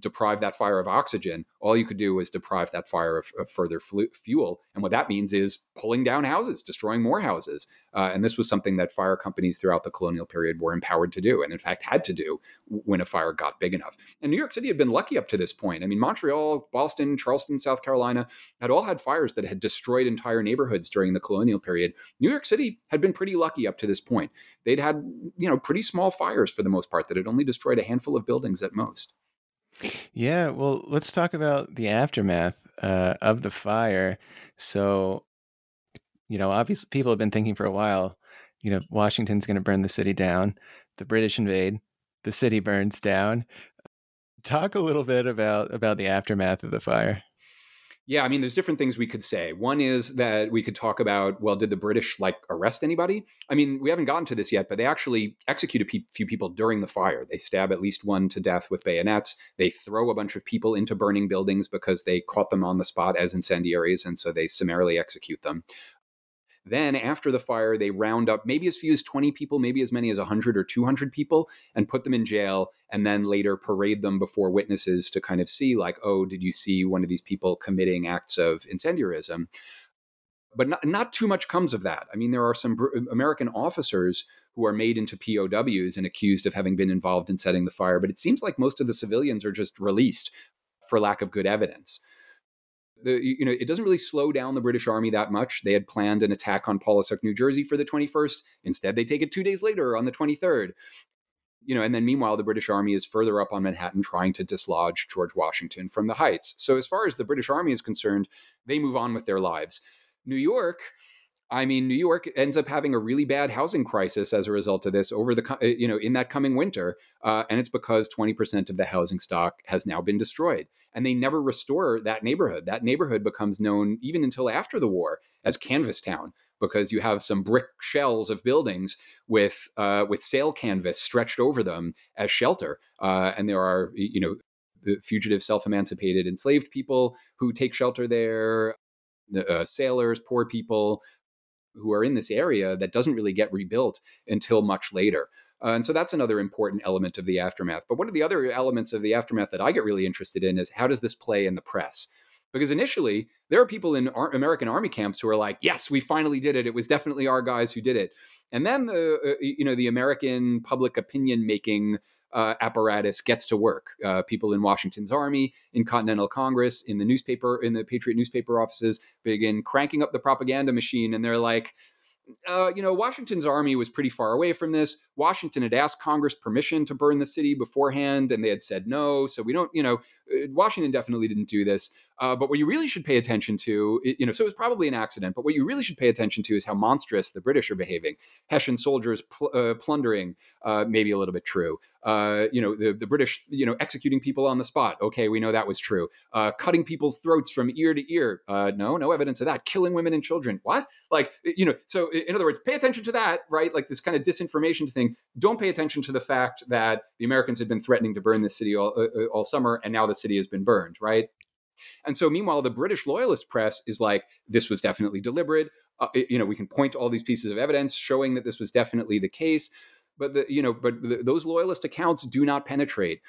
deprive that fire of oxygen. All you could do was deprive that fire of, of further flu- fuel. And what that means is pulling down houses, destroying more houses. Uh, and this was something that fire companies throughout the colonial period were empowered to do, and in fact had to do when a fire got big enough. And New York City had been lucky up to this point. I mean, Montreal, Boston, Charleston, South Carolina had all had fires that had destroyed entire neighborhoods during the colonial period. New York City had been pretty lucky up to this point. They'd had, you know, pretty small fires for the most part that had only destroyed a handful of buildings at most. Yeah, well, let's talk about the aftermath uh, of the fire. So, you know, obviously people have been thinking for a while, you know, Washington's going to burn the city down. the British invade, the city burns down. Talk a little bit about, about the aftermath of the fire. Yeah, I mean, there's different things we could say. One is that we could talk about, well, did the British like arrest anybody? I mean, we haven't gotten to this yet, but they actually execute a pe- few people during the fire. They stab at least one to death with bayonets. They throw a bunch of people into burning buildings because they caught them on the spot as incendiaries, and so they summarily execute them. Then after the fire, they round up maybe as few as twenty people, maybe as many as one hundred or two hundred people, and put them in jail, and then later parade them before witnesses to kind of see like, oh, did you see one of these people committing acts of incendiarism? But not, not too much comes of that. I mean, there are some Br- American officers who are made into P O Ws and accused of having been involved in setting the fire, but it seems like most of the civilians are just released for lack of good evidence. The, you know, it doesn't really slow down the British army that much. They had planned an attack on Paulus Hook, New Jersey for the twenty-first. Instead, they take it two days later on the twenty-third. You know, and then meanwhile, the British army is further up on Manhattan trying to dislodge George Washington from the heights. So as far as the British army is concerned, they move on with their lives. New York, I mean, New York ends up having a really bad housing crisis as a result of this over the, you know, in that coming winter. Uh, and it's because twenty percent of the housing stock has now been destroyed. And they never restore that neighborhood. That neighborhood becomes known even until after the war as Canvas Town, because you have some brick shells of buildings with uh, with sail canvas stretched over them as shelter. Uh, and there are, you know, fugitive, self-emancipated, enslaved people who take shelter there, uh, sailors, poor people who are in this area that doesn't really get rebuilt until much later. Uh, and so that's another important element of the aftermath. But one of the other elements of the aftermath that I get really interested in is how does this play in the press? Because initially, there are people in Ar- American army camps who are like, yes, we finally did it. It was definitely our guys who did it. And then the, uh, you know, the American public opinion making uh, apparatus gets to work. Uh, people in Washington's army, in Continental Congress, in the newspaper, in the Patriot newspaper offices, begin cranking up the propaganda machine. And they're like, Uh, you know, Washington's army was pretty far away from this. Washington had asked Congress permission to burn the city beforehand, and they had said no. So we don't, you know, Washington definitely didn't do this. Uh, but what you really should pay attention to, you know, so it was probably an accident, but what you really should pay attention to is how monstrous the British are behaving. Hessian soldiers pl- uh, plundering, uh, maybe a little bit true. Uh, you know, the, the British, you know, executing people on the spot. Okay, we know that was true. Uh, cutting people's throats from ear to ear. Uh, no, no evidence of that. Killing women and children. What? Like, you know, so in other words, pay attention to that, right? Like this kind of disinformation thing. Don't pay attention to the fact that the Americans had been threatening to burn the city all, uh, all summer, and now the city has been burned, right? And so meanwhile, the British loyalist press is like, this was definitely deliberate. Uh, you know, we can point to all these pieces of evidence showing that this was definitely the case. But, the, you know, but the, those loyalist accounts do not penetrate.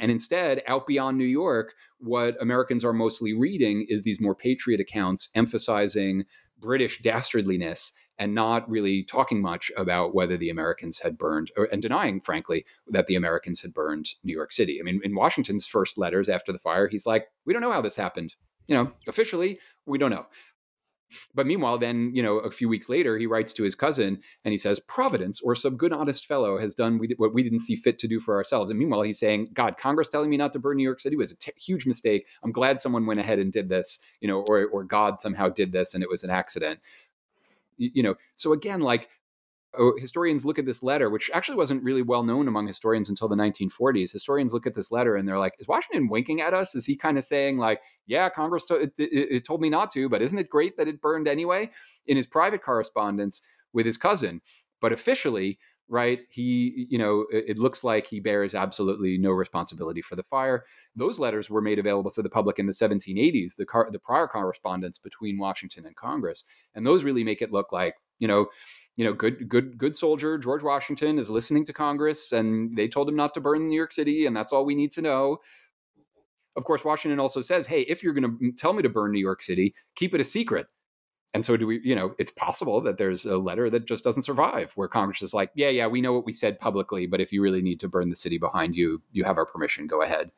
And instead, out beyond New York, what Americans are mostly reading is these more patriot accounts emphasizing British dastardliness and not really talking much about whether the Americans had burned, or, and denying, frankly, that the Americans had burned New York City. I mean, in Washington's first letters after the fire, he's like, we don't know how this happened. You know, officially, we don't know. But meanwhile, then, you know, a few weeks later, he writes to his cousin and he says, Providence or some good honest fellow has done what we didn't see fit to do for ourselves. And meanwhile, he's saying, God, Congress telling me not to burn New York City was a t- huge mistake. I'm glad someone went ahead and did this, you know, or or God somehow did this and it was an accident. You know, so again, like historians look at this letter, which actually wasn't really well known among historians until the nineteen forties. Historians look at this letter and they're like, is Washington winking at us? Is he kind of saying like, yeah, Congress, to- it, it, it told me not to, but isn't it great that it burned anyway? In his private correspondence with his cousin. But officially, right, he, you know, it, it looks like he bears absolutely no responsibility for the fire. Those letters were made available to the public in the seventeen eighties, the, car- the prior correspondence between Washington and Congress. And those really make it look like, you know, You know, good, good, good soldier George Washington is listening to Congress, and they told him not to burn New York City, and that's all we need to know. Of course, Washington also says, "Hey, if you're going to tell me to burn New York City, keep it a secret." And so, do we? You know, it's possible that there's a letter that just doesn't survive, where Congress is like, "Yeah, yeah, we know what we said publicly, but if you really need to burn the city behind you, you have our permission. Go ahead."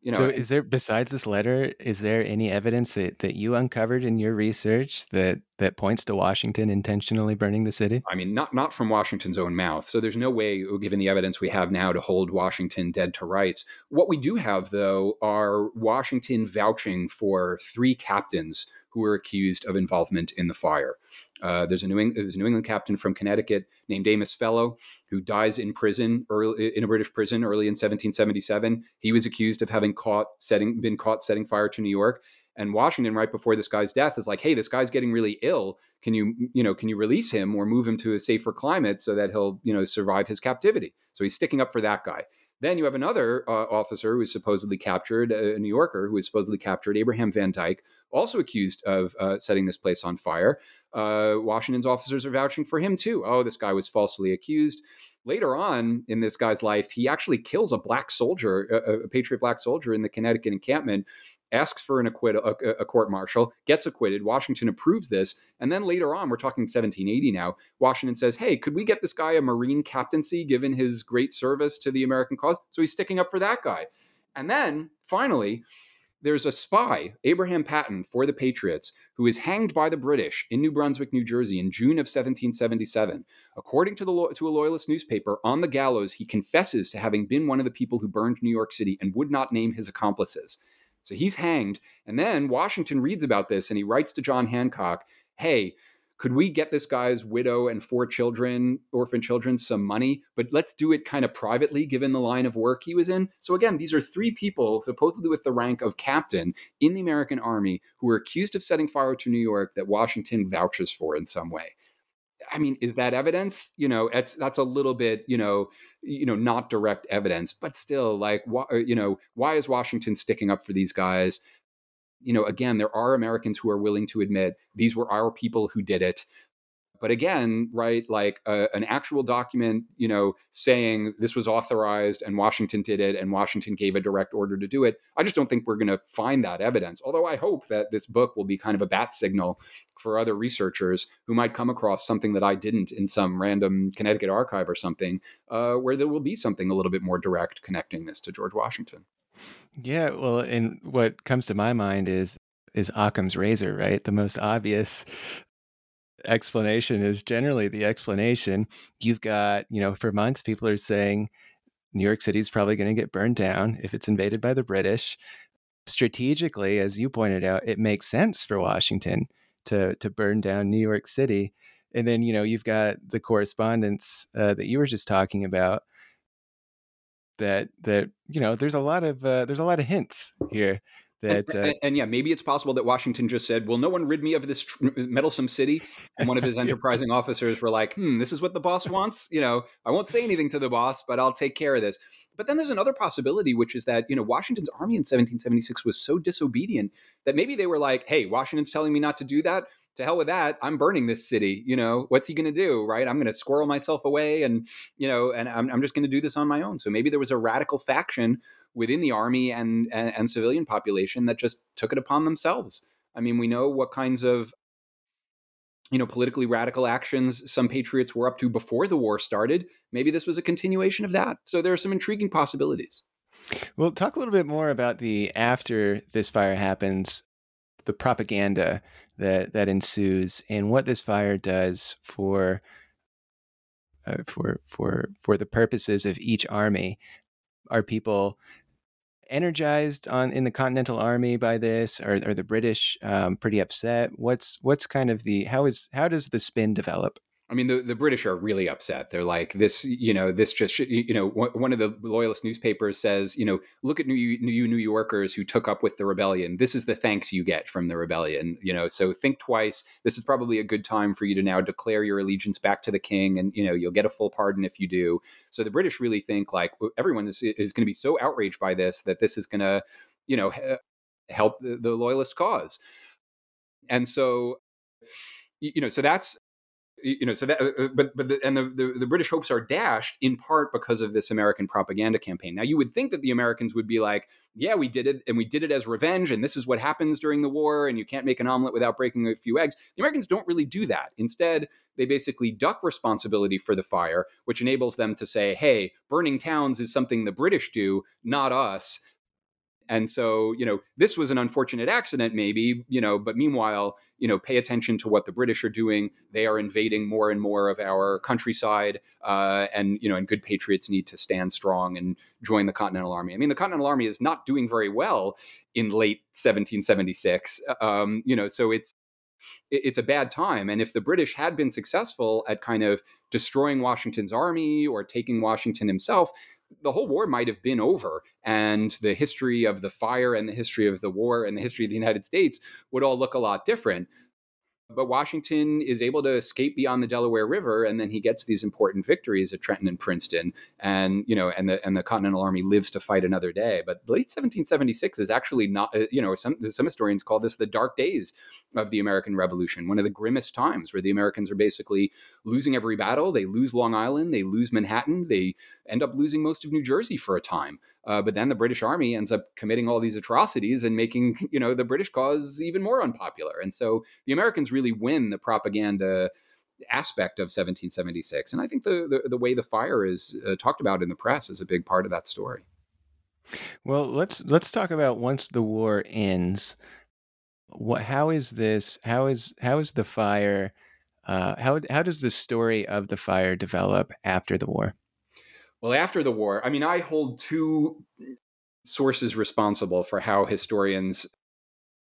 You know, so is there, besides this letter, is there any evidence that, that you uncovered in your research that, that points to Washington intentionally burning the city? I mean, not not from Washington's own mouth. So there's no way, given the evidence we have now, to hold Washington dead to rights. What we do have, though, are Washington vouching for three captains who were accused of involvement in the fire. Uh, there's a New England, there's a New England captain from Connecticut named Amos Fellow who dies in prison early, in a British prison early in seventeen seventy-seven. He was accused of having caught setting been caught setting fire to New York. And Washington, right before this guy's death, is like, "Hey, this guy's getting really ill. Can you, you know, can you release him or move him to a safer climate so that he'll, you know, survive his captivity?" So he's sticking up for that guy. Then you have another uh, officer who was supposedly captured, a New Yorker who was supposedly captured, Abraham Van Dyke, also accused of uh, setting this place on fire. Uh, Washington's officers are vouching for him too. Oh, this guy was falsely accused. Later on in this guy's life, he actually kills a black soldier, a, a patriot black soldier in the Connecticut encampment, asks for an acquittal, a, a court martial, gets acquitted. Washington approves this. And then later on, we're talking seventeen eighty now, Washington says, "Hey, could we get this guy a Marine captaincy given his great service to the American cause?" So he's sticking up for that guy. And then finally, there's a spy, Abraham Patton, for the Patriots, who is hanged by the British in New Brunswick, New Jersey, in June of seventeen seventy-seven. According to the to a Loyalist newspaper, on the gallows, he confesses to having been one of the people who burned New York City and would not name his accomplices. So he's hanged. And then Washington reads about this and he writes to John Hancock, "Hey, could we get this guy's widow and four children, orphan children, some money? But let's do it kind of privately, given the line of work he was in." So again, these are three people, supposedly with the rank of captain in the American army, who were accused of setting fire to New York that Washington vouches for in some way. I mean, is that evidence? You know, it's, that's a little bit, you know, you know, not direct evidence, but still, like, wh- you know, why is Washington sticking up for these guys? You know, again, there are Americans who are willing to admit these were our people who did it. But again, right, like uh, an actual document, you know, saying this was authorized and Washington did it and Washington gave a direct order to do it. I just don't think we're going to find that evidence, although I hope that this book will be kind of a bat signal for other researchers who might come across something that I didn't in some random Connecticut archive or something, uh, where there will be something a little bit more direct connecting this to George Washington. Yeah, well, and what comes to my mind is is Occam's razor, right? The most obvious explanation is generally the explanation. You've got, you know, for months people are saying New York City is probably going to get burned down if it's invaded by the British. Strategically, as you pointed out, it makes sense for Washington to to burn down New York City. And then, you know, you've got the correspondence uh, that you were just talking about. That that you know, there's a lot of uh, there's a lot of hints here. That and, uh, and, and yeah, maybe it's possible that Washington just said, "Will no one rid me of this tr- meddlesome city?" And one of his enterprising officers were like, "Hmm, this is what the boss wants. You know, I won't say anything to the boss, but I'll take care of this." But then there's another possibility, which is that, you know, Washington's army in seventeen seventy-six was so disobedient that maybe they were like, "Hey, Washington's telling me not to do that. To hell with that. I'm burning this city. You know, what's he going to do? Right. I'm going to squirrel myself away. And, you know, and I'm, I'm just going to do this on my own." So maybe there was a radical faction within the army and, and, and civilian population that just took it upon themselves. I mean, we know what kinds of, you know, politically radical actions some patriots were up to before the war started. Maybe this was a continuation of that. So there are some intriguing possibilities. Well, talk a little bit more about the after this fire happens, the propaganda that that ensues and what this fire does for uh, for for for the purposes of each army. Are people energized on in the Continental Army by this? Are are the British um, pretty upset? What's what's kind of the how is how does the spin develop? I mean, the, the British are really upset. They're like, this, you know, this just, you know, one of the Loyalist newspapers says, you know, look at New, New, New Yorkers who took up with the rebellion. This is the thanks you get from the rebellion, you know, so think twice. This is probably a good time for you to now declare your allegiance back to the king. And, you know, you'll get a full pardon if you do. So the British really think like everyone is, is going to be so outraged by this, that this is going to, you know, help the, the Loyalist cause. And so, you know, so that's, You know, so that, but, but, the, and the, the, the British hopes are dashed in part because of this American propaganda campaign. Now, you would think that the Americans would be like, yeah, we did it, and we did it as revenge, and this is what happens during the war, and you can't make an omelet without breaking a few eggs. The Americans don't really do that. Instead, they basically duck responsibility for the fire, which enables them to say, hey, burning towns is something the British do, not us. And so, you know, this was an unfortunate accident, maybe, you know, but meanwhile, you know, pay attention to what the British are doing. They are invading more and more of our countryside. Uh, and, you know, and good patriots need to stand strong and join the Continental Army. I mean, the Continental Army is not doing very well in late seventeen seventy-six. Um, you know, so it's, it's a bad time. And if the British had been successful at kind of destroying Washington's army or taking Washington himself, the whole war might have been over, and the history of the fire and the history of the war and the history of the United States would all look a lot different. But Washington is able to escape beyond the Delaware River, and then he gets these important victories at Trenton and Princeton, and you know, and the and the Continental Army lives to fight another day. But late seventeen seventy-six is actually not, you know, some some historians call this the dark days of the American Revolution, one of the grimmest times where the Americans are basically losing every battle. They lose Long Island, they lose Manhattan, they end up losing most of New Jersey for a time. Uh, but then the British army ends up committing all these atrocities and making, you know, the British cause even more unpopular. And so the Americans really win the propaganda aspect of seventeen seventy-six. And I think the the, the way the fire is uh, talked about in the press is a big part of that story. Well, let's let's talk about once the war ends. What? How is this? How is how is the fire? Uh, how how does the story of the fire develop after the war? Well, after the war, I mean, I hold two sources responsible for how historians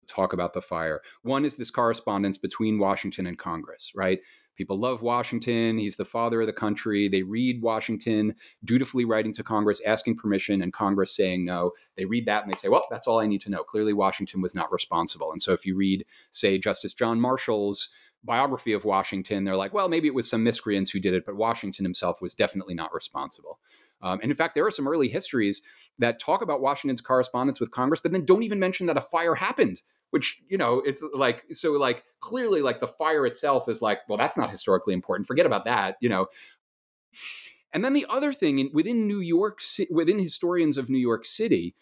talk about the fire. One is this correspondence between Washington and Congress, right? People love Washington. He's the father of the country. They read Washington dutifully writing to Congress, asking permission, and Congress saying no. They read that and they say, well, that's all I need to know. Clearly, Washington was not responsible. And so if you read, say, Justice John Marshall's biography of Washington, they're like, well, maybe it was some miscreants who did it, but Washington himself was definitely not responsible. Um, and in fact, there are some early histories that talk about Washington's correspondence with Congress, but then don't even mention that a fire happened, which, you know, it's like, so like, clearly like the fire itself is like, well, that's not historically important. Forget about that, you know. And then the other thing in, within New York, within historians of New York City,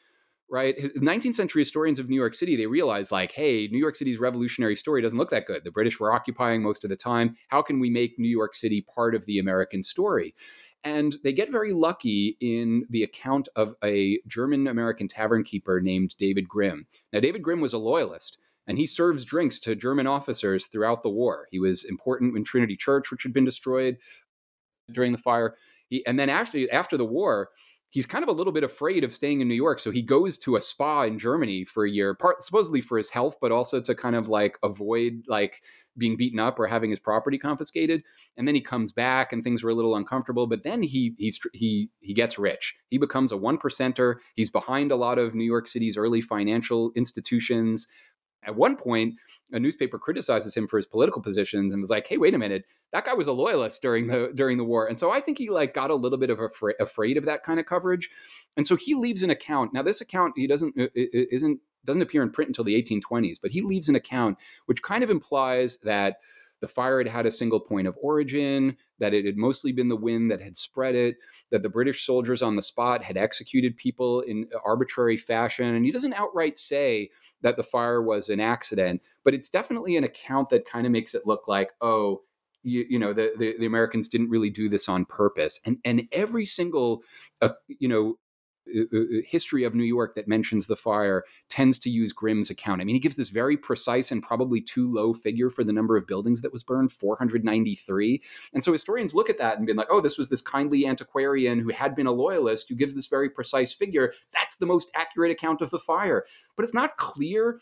right? nineteenth century historians of New York City, they realize like, hey, New York City's revolutionary story doesn't look that good. The British were occupying most of the time. How can we make New York City part of the American story? And they get very lucky in the account of a German-American tavern keeper named David Grimm. Now, David Grimm was a loyalist, and he serves drinks to German officers throughout the war. He was important in Trinity Church, which had been destroyed during the fire. He, and then after, after the war, he's kind of a little bit afraid of staying in New York. So he goes to a spa in Germany for a year, part, supposedly for his health, but also to kind of like avoid like being beaten up or having his property confiscated. And then he comes back and things were a little uncomfortable, but then he he's, he he gets rich. He becomes a one percenter. He's behind a lot of New York City's early financial institutions. At one point, a newspaper criticizes him for his political positions and was like, hey, wait a minute, that guy was a loyalist during the during the war. And so I think he like got a little bit of afra- afraid of that kind of coverage. And so he leaves an account. Now, this account, he doesn't isn't doesn't appear in print until the eighteen twenties, but he leaves an account which kind of implies that the fire had had a single point of origin, that it had mostly been the wind that had spread it, that the British soldiers on the spot had executed people in arbitrary fashion. And he doesn't outright say that the fire was an accident, but it's definitely an account that kind of makes it look like, oh, you, you know, the, the, the Americans didn't really do this on purpose. And and every single, uh, you know, history of New York that mentions the fire tends to use Grimm's account. I mean, he gives this very precise and probably too low figure for the number of buildings that was burned, four hundred ninety-three. And so historians look at that and be like, oh, this was this kindly antiquarian who had been a loyalist who gives this very precise figure. That's the most accurate account of the fire. But it's not clear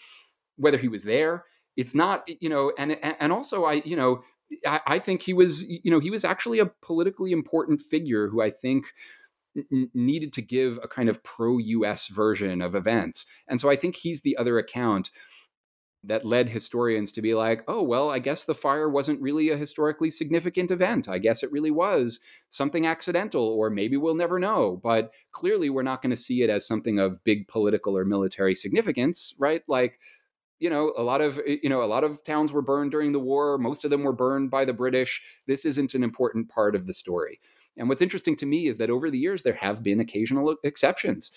whether he was there. It's not, you know, and and also I, you know, I, I think he was, you know, he was actually a politically important figure who I think needed to give a kind of pro-U S version of events. And so I think he's the other account that led historians to be like, oh, well, I guess the fire wasn't really a historically significant event. I guess it really was something accidental, or maybe we'll never know. But clearly we're not going to see it as something of big political or military significance, right? Like, you know, a lot of, you know, a lot of towns were burned during the war. Most of them were burned by the British. This isn't an important part of the story. And what's interesting to me is that over the years, there have been occasional exceptions,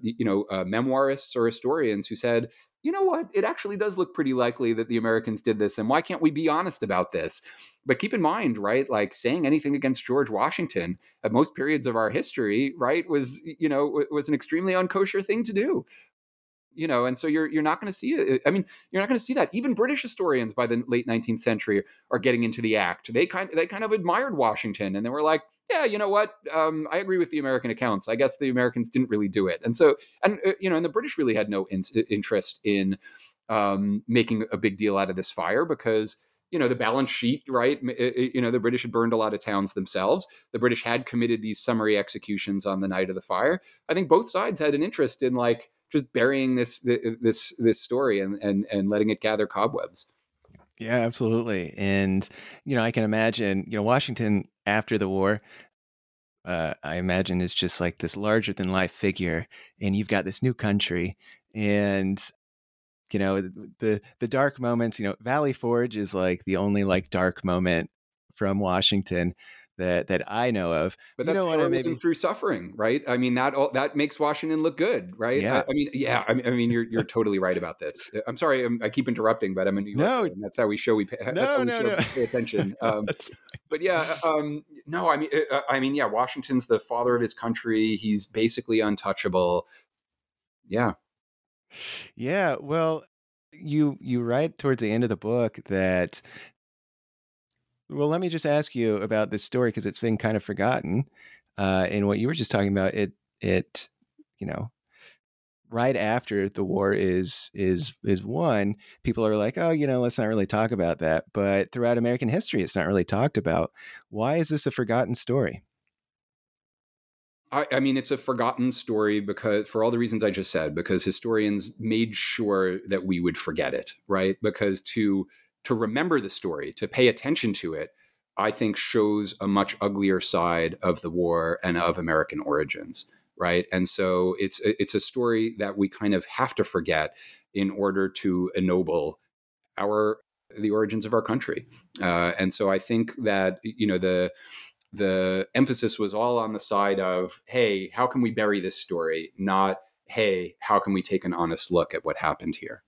you know, uh, memoirists or historians who said, you know what, it actually does look pretty likely that the Americans did this. And why can't we be honest about this? But keep in mind, right, like saying anything against George Washington at most periods of our history, right, was, you know, was an extremely unkosher thing to do. You know, and so you're you're not going to see it. I mean, you're not going to see that. Even British historians by the late nineteenth century are getting into the act. They kind they kind of admired Washington, and they were like, yeah, you know what? Um, I agree with the American accounts. I guess the Americans didn't really do it. And so, and uh, you know, and the British really had no in- interest in um, making a big deal out of this fire because, you know, the balance sheet, right? You know, the British had burned a lot of towns themselves. The British had committed these summary executions on the night of the fire. I think both sides had an interest in like just burying this this this story and and and letting it gather cobwebs. Yeah, absolutely. And you know, I can imagine, you know, Washington after the war, uh, I imagine is just like this larger than life figure, and you've got this new country, and you know, the the dark moments, you know, Valley Forge is like the only like dark moment from Washington that that I know of. But that's heroism maybe... through suffering, right? I mean, that all, that makes Washington look good, right? Yeah. I, I mean, yeah, I mean, I mean, you're you're totally right about this. I'm sorry, I'm, I keep interrupting, but I'm a New Yorker, no, and that's how we show we pay, no, that's how we no, show no. We pay attention. Um, but yeah, um, no, I mean, I mean, yeah, Washington's the father of his country. He's basically untouchable. Yeah. Yeah, well, you you write towards the end of the book that, well, let me just ask you about this story because it's been kind of forgotten. Uh, and what you were just talking about, it it you know, right after the war is is is won, people are like, oh, you know, let's not really talk about that. But throughout American history, it's not really talked about. Why is this a forgotten story? I, I mean, it's a forgotten story because for all the reasons I just said, because historians made sure that we would forget it, right? Because to to remember the story, to pay attention to it, I think shows a much uglier side of the war and of American origins, right? And so it's it's a story that we kind of have to forget in order to ennoble our the origins of our country. Uh, and so I think that, you know, the... the emphasis was all on the side of, hey, how can we bury this story? Not, hey, how can we take an honest look at what happened here?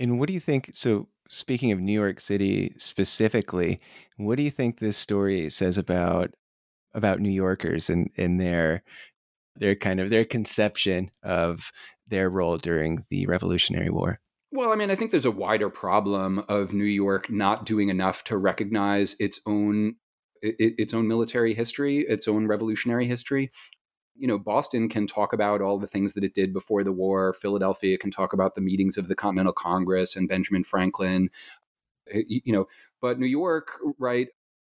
And what do you think, so speaking of New York City specifically, what do you think this story says about about New Yorkers and, and their their kind of their conception of their role during the Revolutionary War? Well, I mean, I think there's a wider problem of New York not doing enough to recognize its own its own military history, its own revolutionary history. You know, Boston can talk about all the things that it did before the war. Philadelphia can talk about the meetings of the Continental Congress and Benjamin Franklin, you know, but New York, right,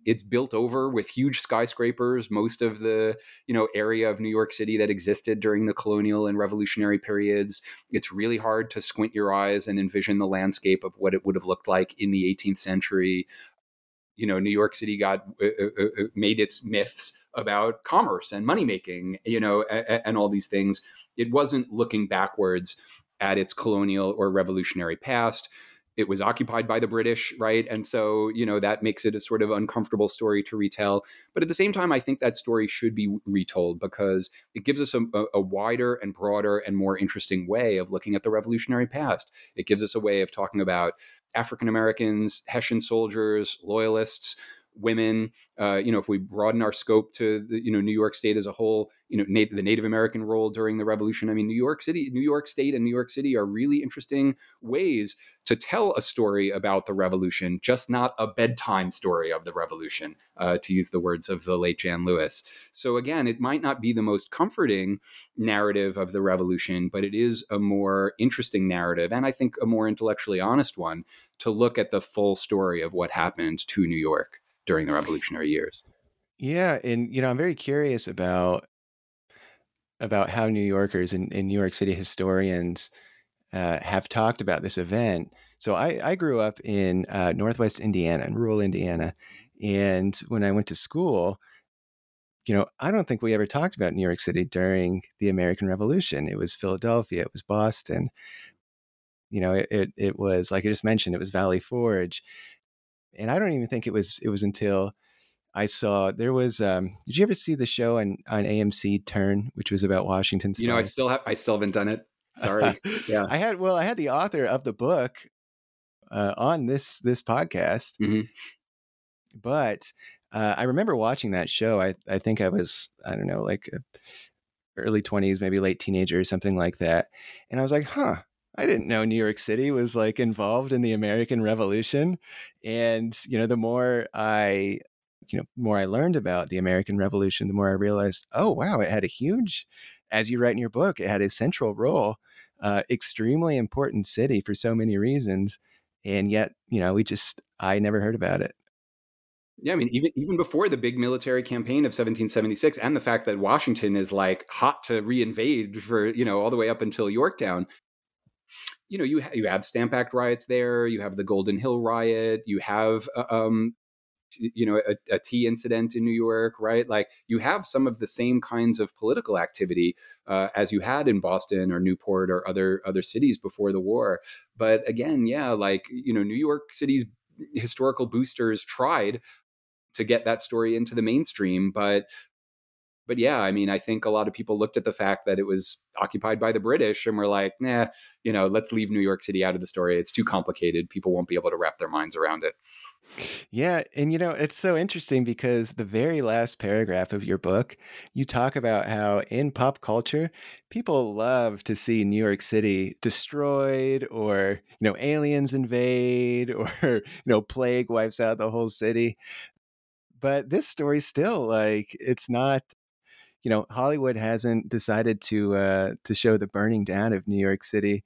it's built over with huge skyscrapers. Most of the, you know, area of New York City that existed during the colonial and revolutionary periods, it's really hard to squint your eyes and envision the landscape of what it would have looked like in the eighteenth century. You know, New York City got uh, uh, made its myths about commerce and money making, you know, a, a, and all these things. It wasn't looking backwards at its colonial or revolutionary past. It was occupied by the British, right? And so, you know, that makes it a sort of uncomfortable story to retell. But at the same time, I think that story should be retold because it gives us a, a wider and broader and more interesting way of looking at the revolutionary past. It gives us a way of talking about African Americans, Hessian soldiers, loyalists, women. Uh, you know, if we broaden our scope to the, you know, New York State as a whole, you know, nat- the Native American role during the Revolution. I mean, New York City, New York State, and New York City are really interesting ways to tell a story about the Revolution, just not a bedtime story of the Revolution, uh, to use the words of the late Jan Lewis. So again, it might not be the most comforting narrative of the Revolution, but it is a more interesting narrative, and I think a more intellectually honest one, to look at the full story of what happened to New York during the revolutionary years. Yeah. And, you know, I'm very curious about, about how New Yorkers and, and New York City historians uh, have talked about this event. So I, I grew up in uh, Northwest Indiana, in rural Indiana. And when I went to school, you know, I don't think we ever talked about New York City during the American Revolution. It was Philadelphia, it was Boston. You know, it, it, it was, like I just mentioned, it was Valley Forge. And I don't even think it was, it was until I saw, there was, um, did you ever see the show on, on A M C Turn, which was about Washington State? You know, I still have, I still haven't done it. Sorry. Yeah. I had, well, I had the author of the book, uh, on this, this podcast, mm-hmm. but, uh, I remember watching that show. I, I think I was, I don't know, like early twenties, maybe late teenager or something like that. And I was like, huh. I didn't know New York City was like involved in the American Revolution. And, you know, the more I, you know, more I learned about the American Revolution, the more I realized, oh, wow, it had a huge, as you write in your book, it had a central role uh, extremely important city for so many reasons. And yet, you know, we just, I never heard about it. Yeah, I mean, even even before the big military campaign of seventeen seventy-six and the fact that Washington is like hot to reinvade for, you know, all the way up until Yorktown, you know, you, ha- you have Stamp Act riots there, you have the Golden Hill riot, you have, uh, um, t- you know, a, a tea incident in New York, right? Like you have some of the same kinds of political activity uh, as you had in Boston or Newport or other other cities before the war. But again, yeah, like, you know, New York City's historical boosters tried to get that story into the mainstream. But, but yeah, I mean, I think a lot of people looked at the fact that it was occupied by the British and were like, nah, you know, let's leave New York City out of the story. It's too complicated. People won't be able to wrap their minds around it. Yeah. And, you know, it's so interesting because the very last paragraph of your book, you talk about how in pop culture, people love to see New York City destroyed or, you know, aliens invade or, you know, plague wipes out the whole city. But this story still, like, it's not, you know, Hollywood hasn't decided to uh, to show the burning down of New York City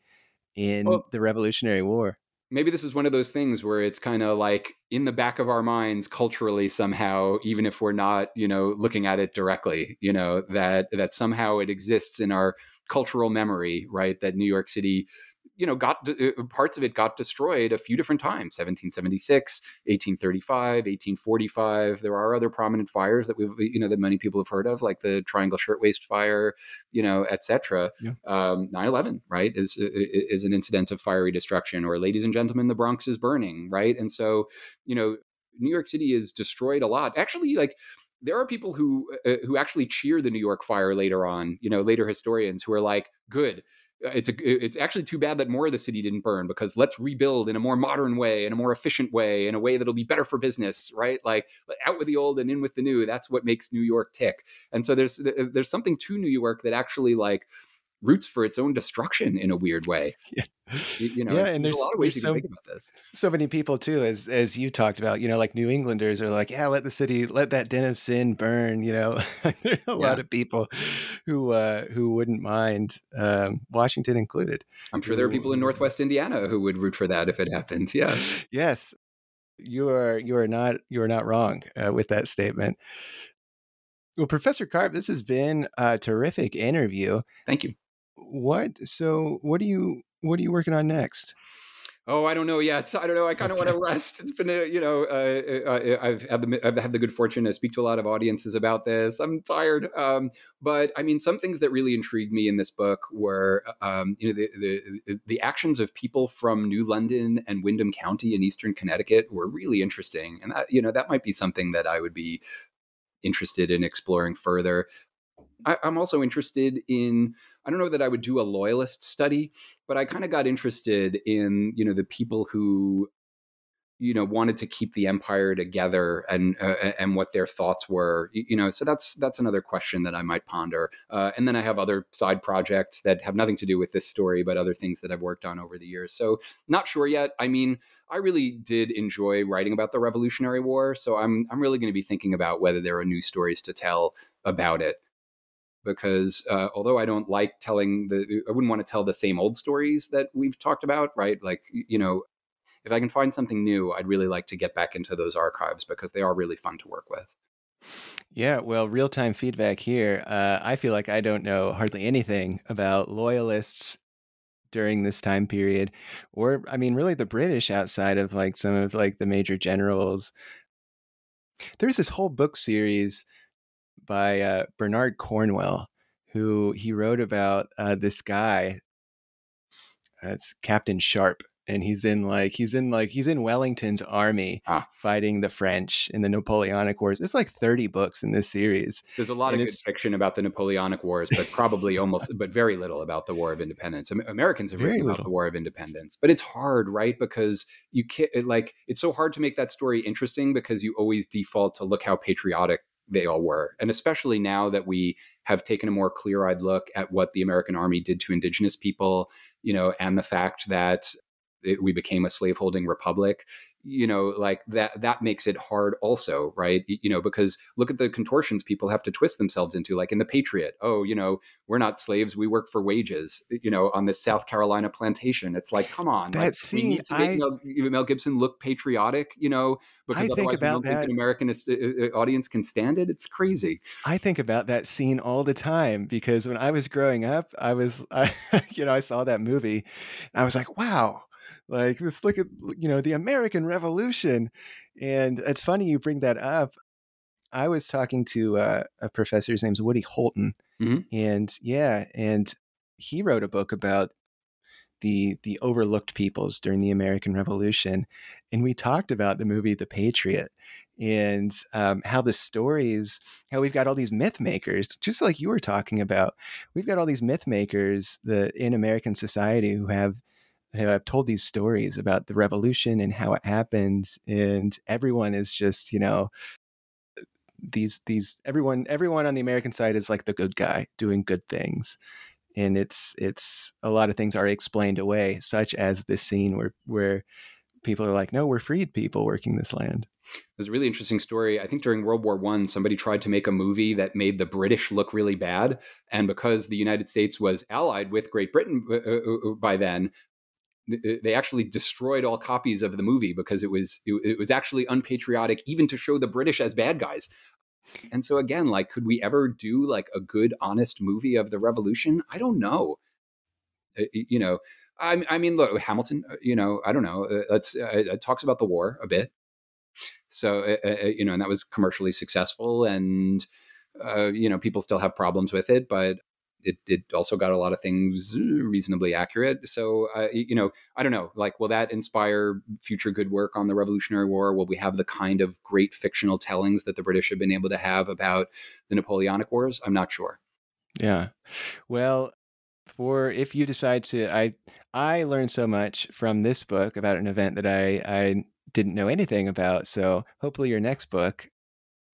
in well, the Revolutionary War. Maybe this is one of those things where it's kind of like in the back of our minds culturally somehow, even if we're not, you know, looking at it directly, you know, that that somehow it exists in our cultural memory, right? That New York City, you know, got uh, parts of it got destroyed a few different times, seventeen seventy-six, eighteen thirty-five, eighteen forty-five. There are other prominent fires that we've, you know, that many people have heard of, like the Triangle Shirtwaist Fire, you know, et cetera. Yeah. Um, nine eleven, right, is, is an incident of fiery destruction, or ladies and gentlemen, the Bronx is burning, right? And so, you know, New York City is destroyed a lot. Actually, like, there are people who uh, who actually cheer the New York fire later on, you know, later historians who are like, good. It's a, it's actually too bad that more of the city didn't burn, because let's rebuild in a more modern way, in a more efficient way, in a way that'll be better for business, right? Like out with the old and in with the new. That's what makes New York tick. And so there's there's something to New York that actually like roots for its own destruction in a weird way. Yeah. You know, yeah, and there's, there's a lot of ways you can think about this. So many people too, as as you talked about, you know, like New Englanders are like, yeah, let the city, let that den of sin burn. You know, there are a yeah. lot of people who uh, who wouldn't mind, um, Washington included. I'm sure there are people in Northwest Indiana who would root for that if it happens. Yeah. Yes, you are. You are not. You are not wrong uh, with that statement. Well, Professor Carp, this has been a terrific interview. Thank you. What? So, what do you? What are you working on next? Oh, I don't know yet. I don't know. I kind of okay. want to rest. It's been, a, you know, uh, I've had the I've had the good fortune to speak to a lot of audiences about this. I'm tired, um, but I mean, some things that really intrigued me in this book were, um, you know, the, the the actions of people from New London and Windham County in eastern Connecticut were really interesting, and that, you know, that might be something that I would be interested in exploring further. I, I'm also interested in, I don't know that I would do a loyalist study, but I kind of got interested in, you know, the people who, you know, wanted to keep the empire together and, uh, and what their thoughts were, you know, so that's, that's another question that I might ponder. Uh, and then I have other side projects that have nothing to do with this story, but other things that I've worked on over the years. So not sure yet. I mean, I really did enjoy writing about the Revolutionary War. So I'm, I'm really going to be thinking about whether there are new stories to tell about it. Because uh, although I don't like telling the, I wouldn't want to tell the same old stories that we've talked about, right? Like, you know, if I can find something new, I'd really like to get back into those archives because they are really fun to work with. Yeah, well, real-time feedback here. Uh, I feel like I don't know hardly anything about loyalists during this time period, or I mean, really the British outside of like some of like the major generals. There's this whole book series by uh, Bernard Cornwell, who he wrote about uh, this guy. Uh, it's Captain Sharp, and he's in like he's in like he's in Wellington's army ah. fighting the French in the Napoleonic Wars. It's like thirty books in this series. There's a lot and of good fiction about the Napoleonic Wars, but probably almost, but very little about the War of Independence. Americans have written about the War of Independence, but it's hard, right? Because you can't it, like it's so hard to make that story interesting because you always default to look how patriotic they all were. And especially now that we have taken a more clear-eyed look at what the American army did to indigenous people, you know, and the fact that it, we became a slaveholding republic, you know, like that, that makes it hard also, right? You know, because look at the contortions people have to twist themselves into, like in The Patriot. Oh, you know, we're not slaves. We work for wages, you know, on this South Carolina plantation. It's like, come on. That like, scene, we need to make I, Mel, Mel Gibson look patriotic, you know, because I otherwise think about we don't that. think an American is, uh, audience can stand it. It's crazy. I think about that scene all the time, because when I was growing up, I was, I, you know, I saw that movie and I was like, wow. Like, let's look at, you know, the American Revolution. And it's funny you bring that up. I was talking to uh, a professor, his name's Woody Holton. Mm-hmm. And yeah, and he wrote a book about the the overlooked peoples during the American Revolution. And we talked about the movie The Patriot and um, how the stories, how we've got all these myth makers, just like you were talking about. We've got all these myth makers the, in American society who have I've told these stories about the revolution and how it happened, and everyone is just, you know, these, these, everyone, everyone on the American side is like the good guy doing good things. And it's, it's a lot of things are explained away, such as this scene where, where people are like, no, we're freed people working this land. There's a really interesting story. I think during World War One, somebody tried to make a movie that made the British look really bad. And because the United States was allied with Great Britain uh, by then, they actually destroyed all copies of the movie because it was it was actually unpatriotic even to show the British as bad guys. And so again, like, could we ever do like a good, honest movie of the revolution? I don't know. You know, I, I mean, look, Hamilton, you know, I don't know. That's, it talks about the war a bit. So, uh, you know, and that was commercially successful, and, uh, you know, people still have problems with it, but It, it also got a lot of things reasonably accurate. So, uh, you know, I don't know, like, will that inspire future good work on the Revolutionary War? Will we have the kind of great fictional tellings that the British have been able to have about the Napoleonic Wars? I'm not sure. Yeah. Well, for if you decide to, I, I learned so much from this book about an event that I, I didn't know anything about. So hopefully your next book,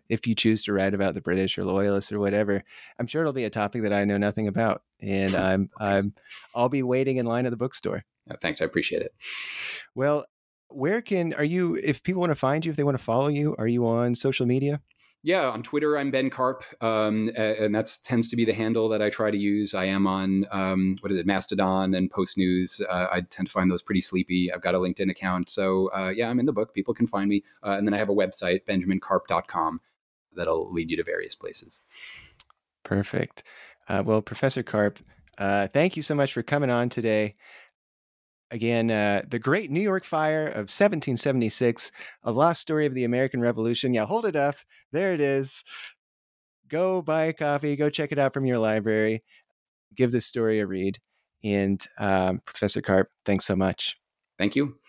if you choose to write about the British or loyalists or whatever, I'm sure it'll be a topic that I know nothing about, and I'm, I'm, I'll be waiting in line at the bookstore. Oh, thanks. I appreciate it. Well, where can, are you, if people want to find you, if they want to follow you, are you on social media? Yeah. On Twitter, I'm Ben Carp. Um, and that's tends to be the handle that I try to use. I am on, um, what is it? Mastodon and Post News. Uh, I tend to find those pretty sleepy. I've got a LinkedIn account. So uh, yeah, I'm in the book. People can find me. Uh, and then I have a website, benjamin carp dot com. That'll lead you to various places. Perfect. Uh, well, Professor Carp, uh, thank you so much for coming on today. Again, uh, The Great New York Fire of seventeen seventy-six, A Lost Story of the American Revolution. Yeah, hold it up. There it is. Go buy a copy. Go check it out from your library. Give this story a read. And um, Professor Carp, thanks so much. Thank you.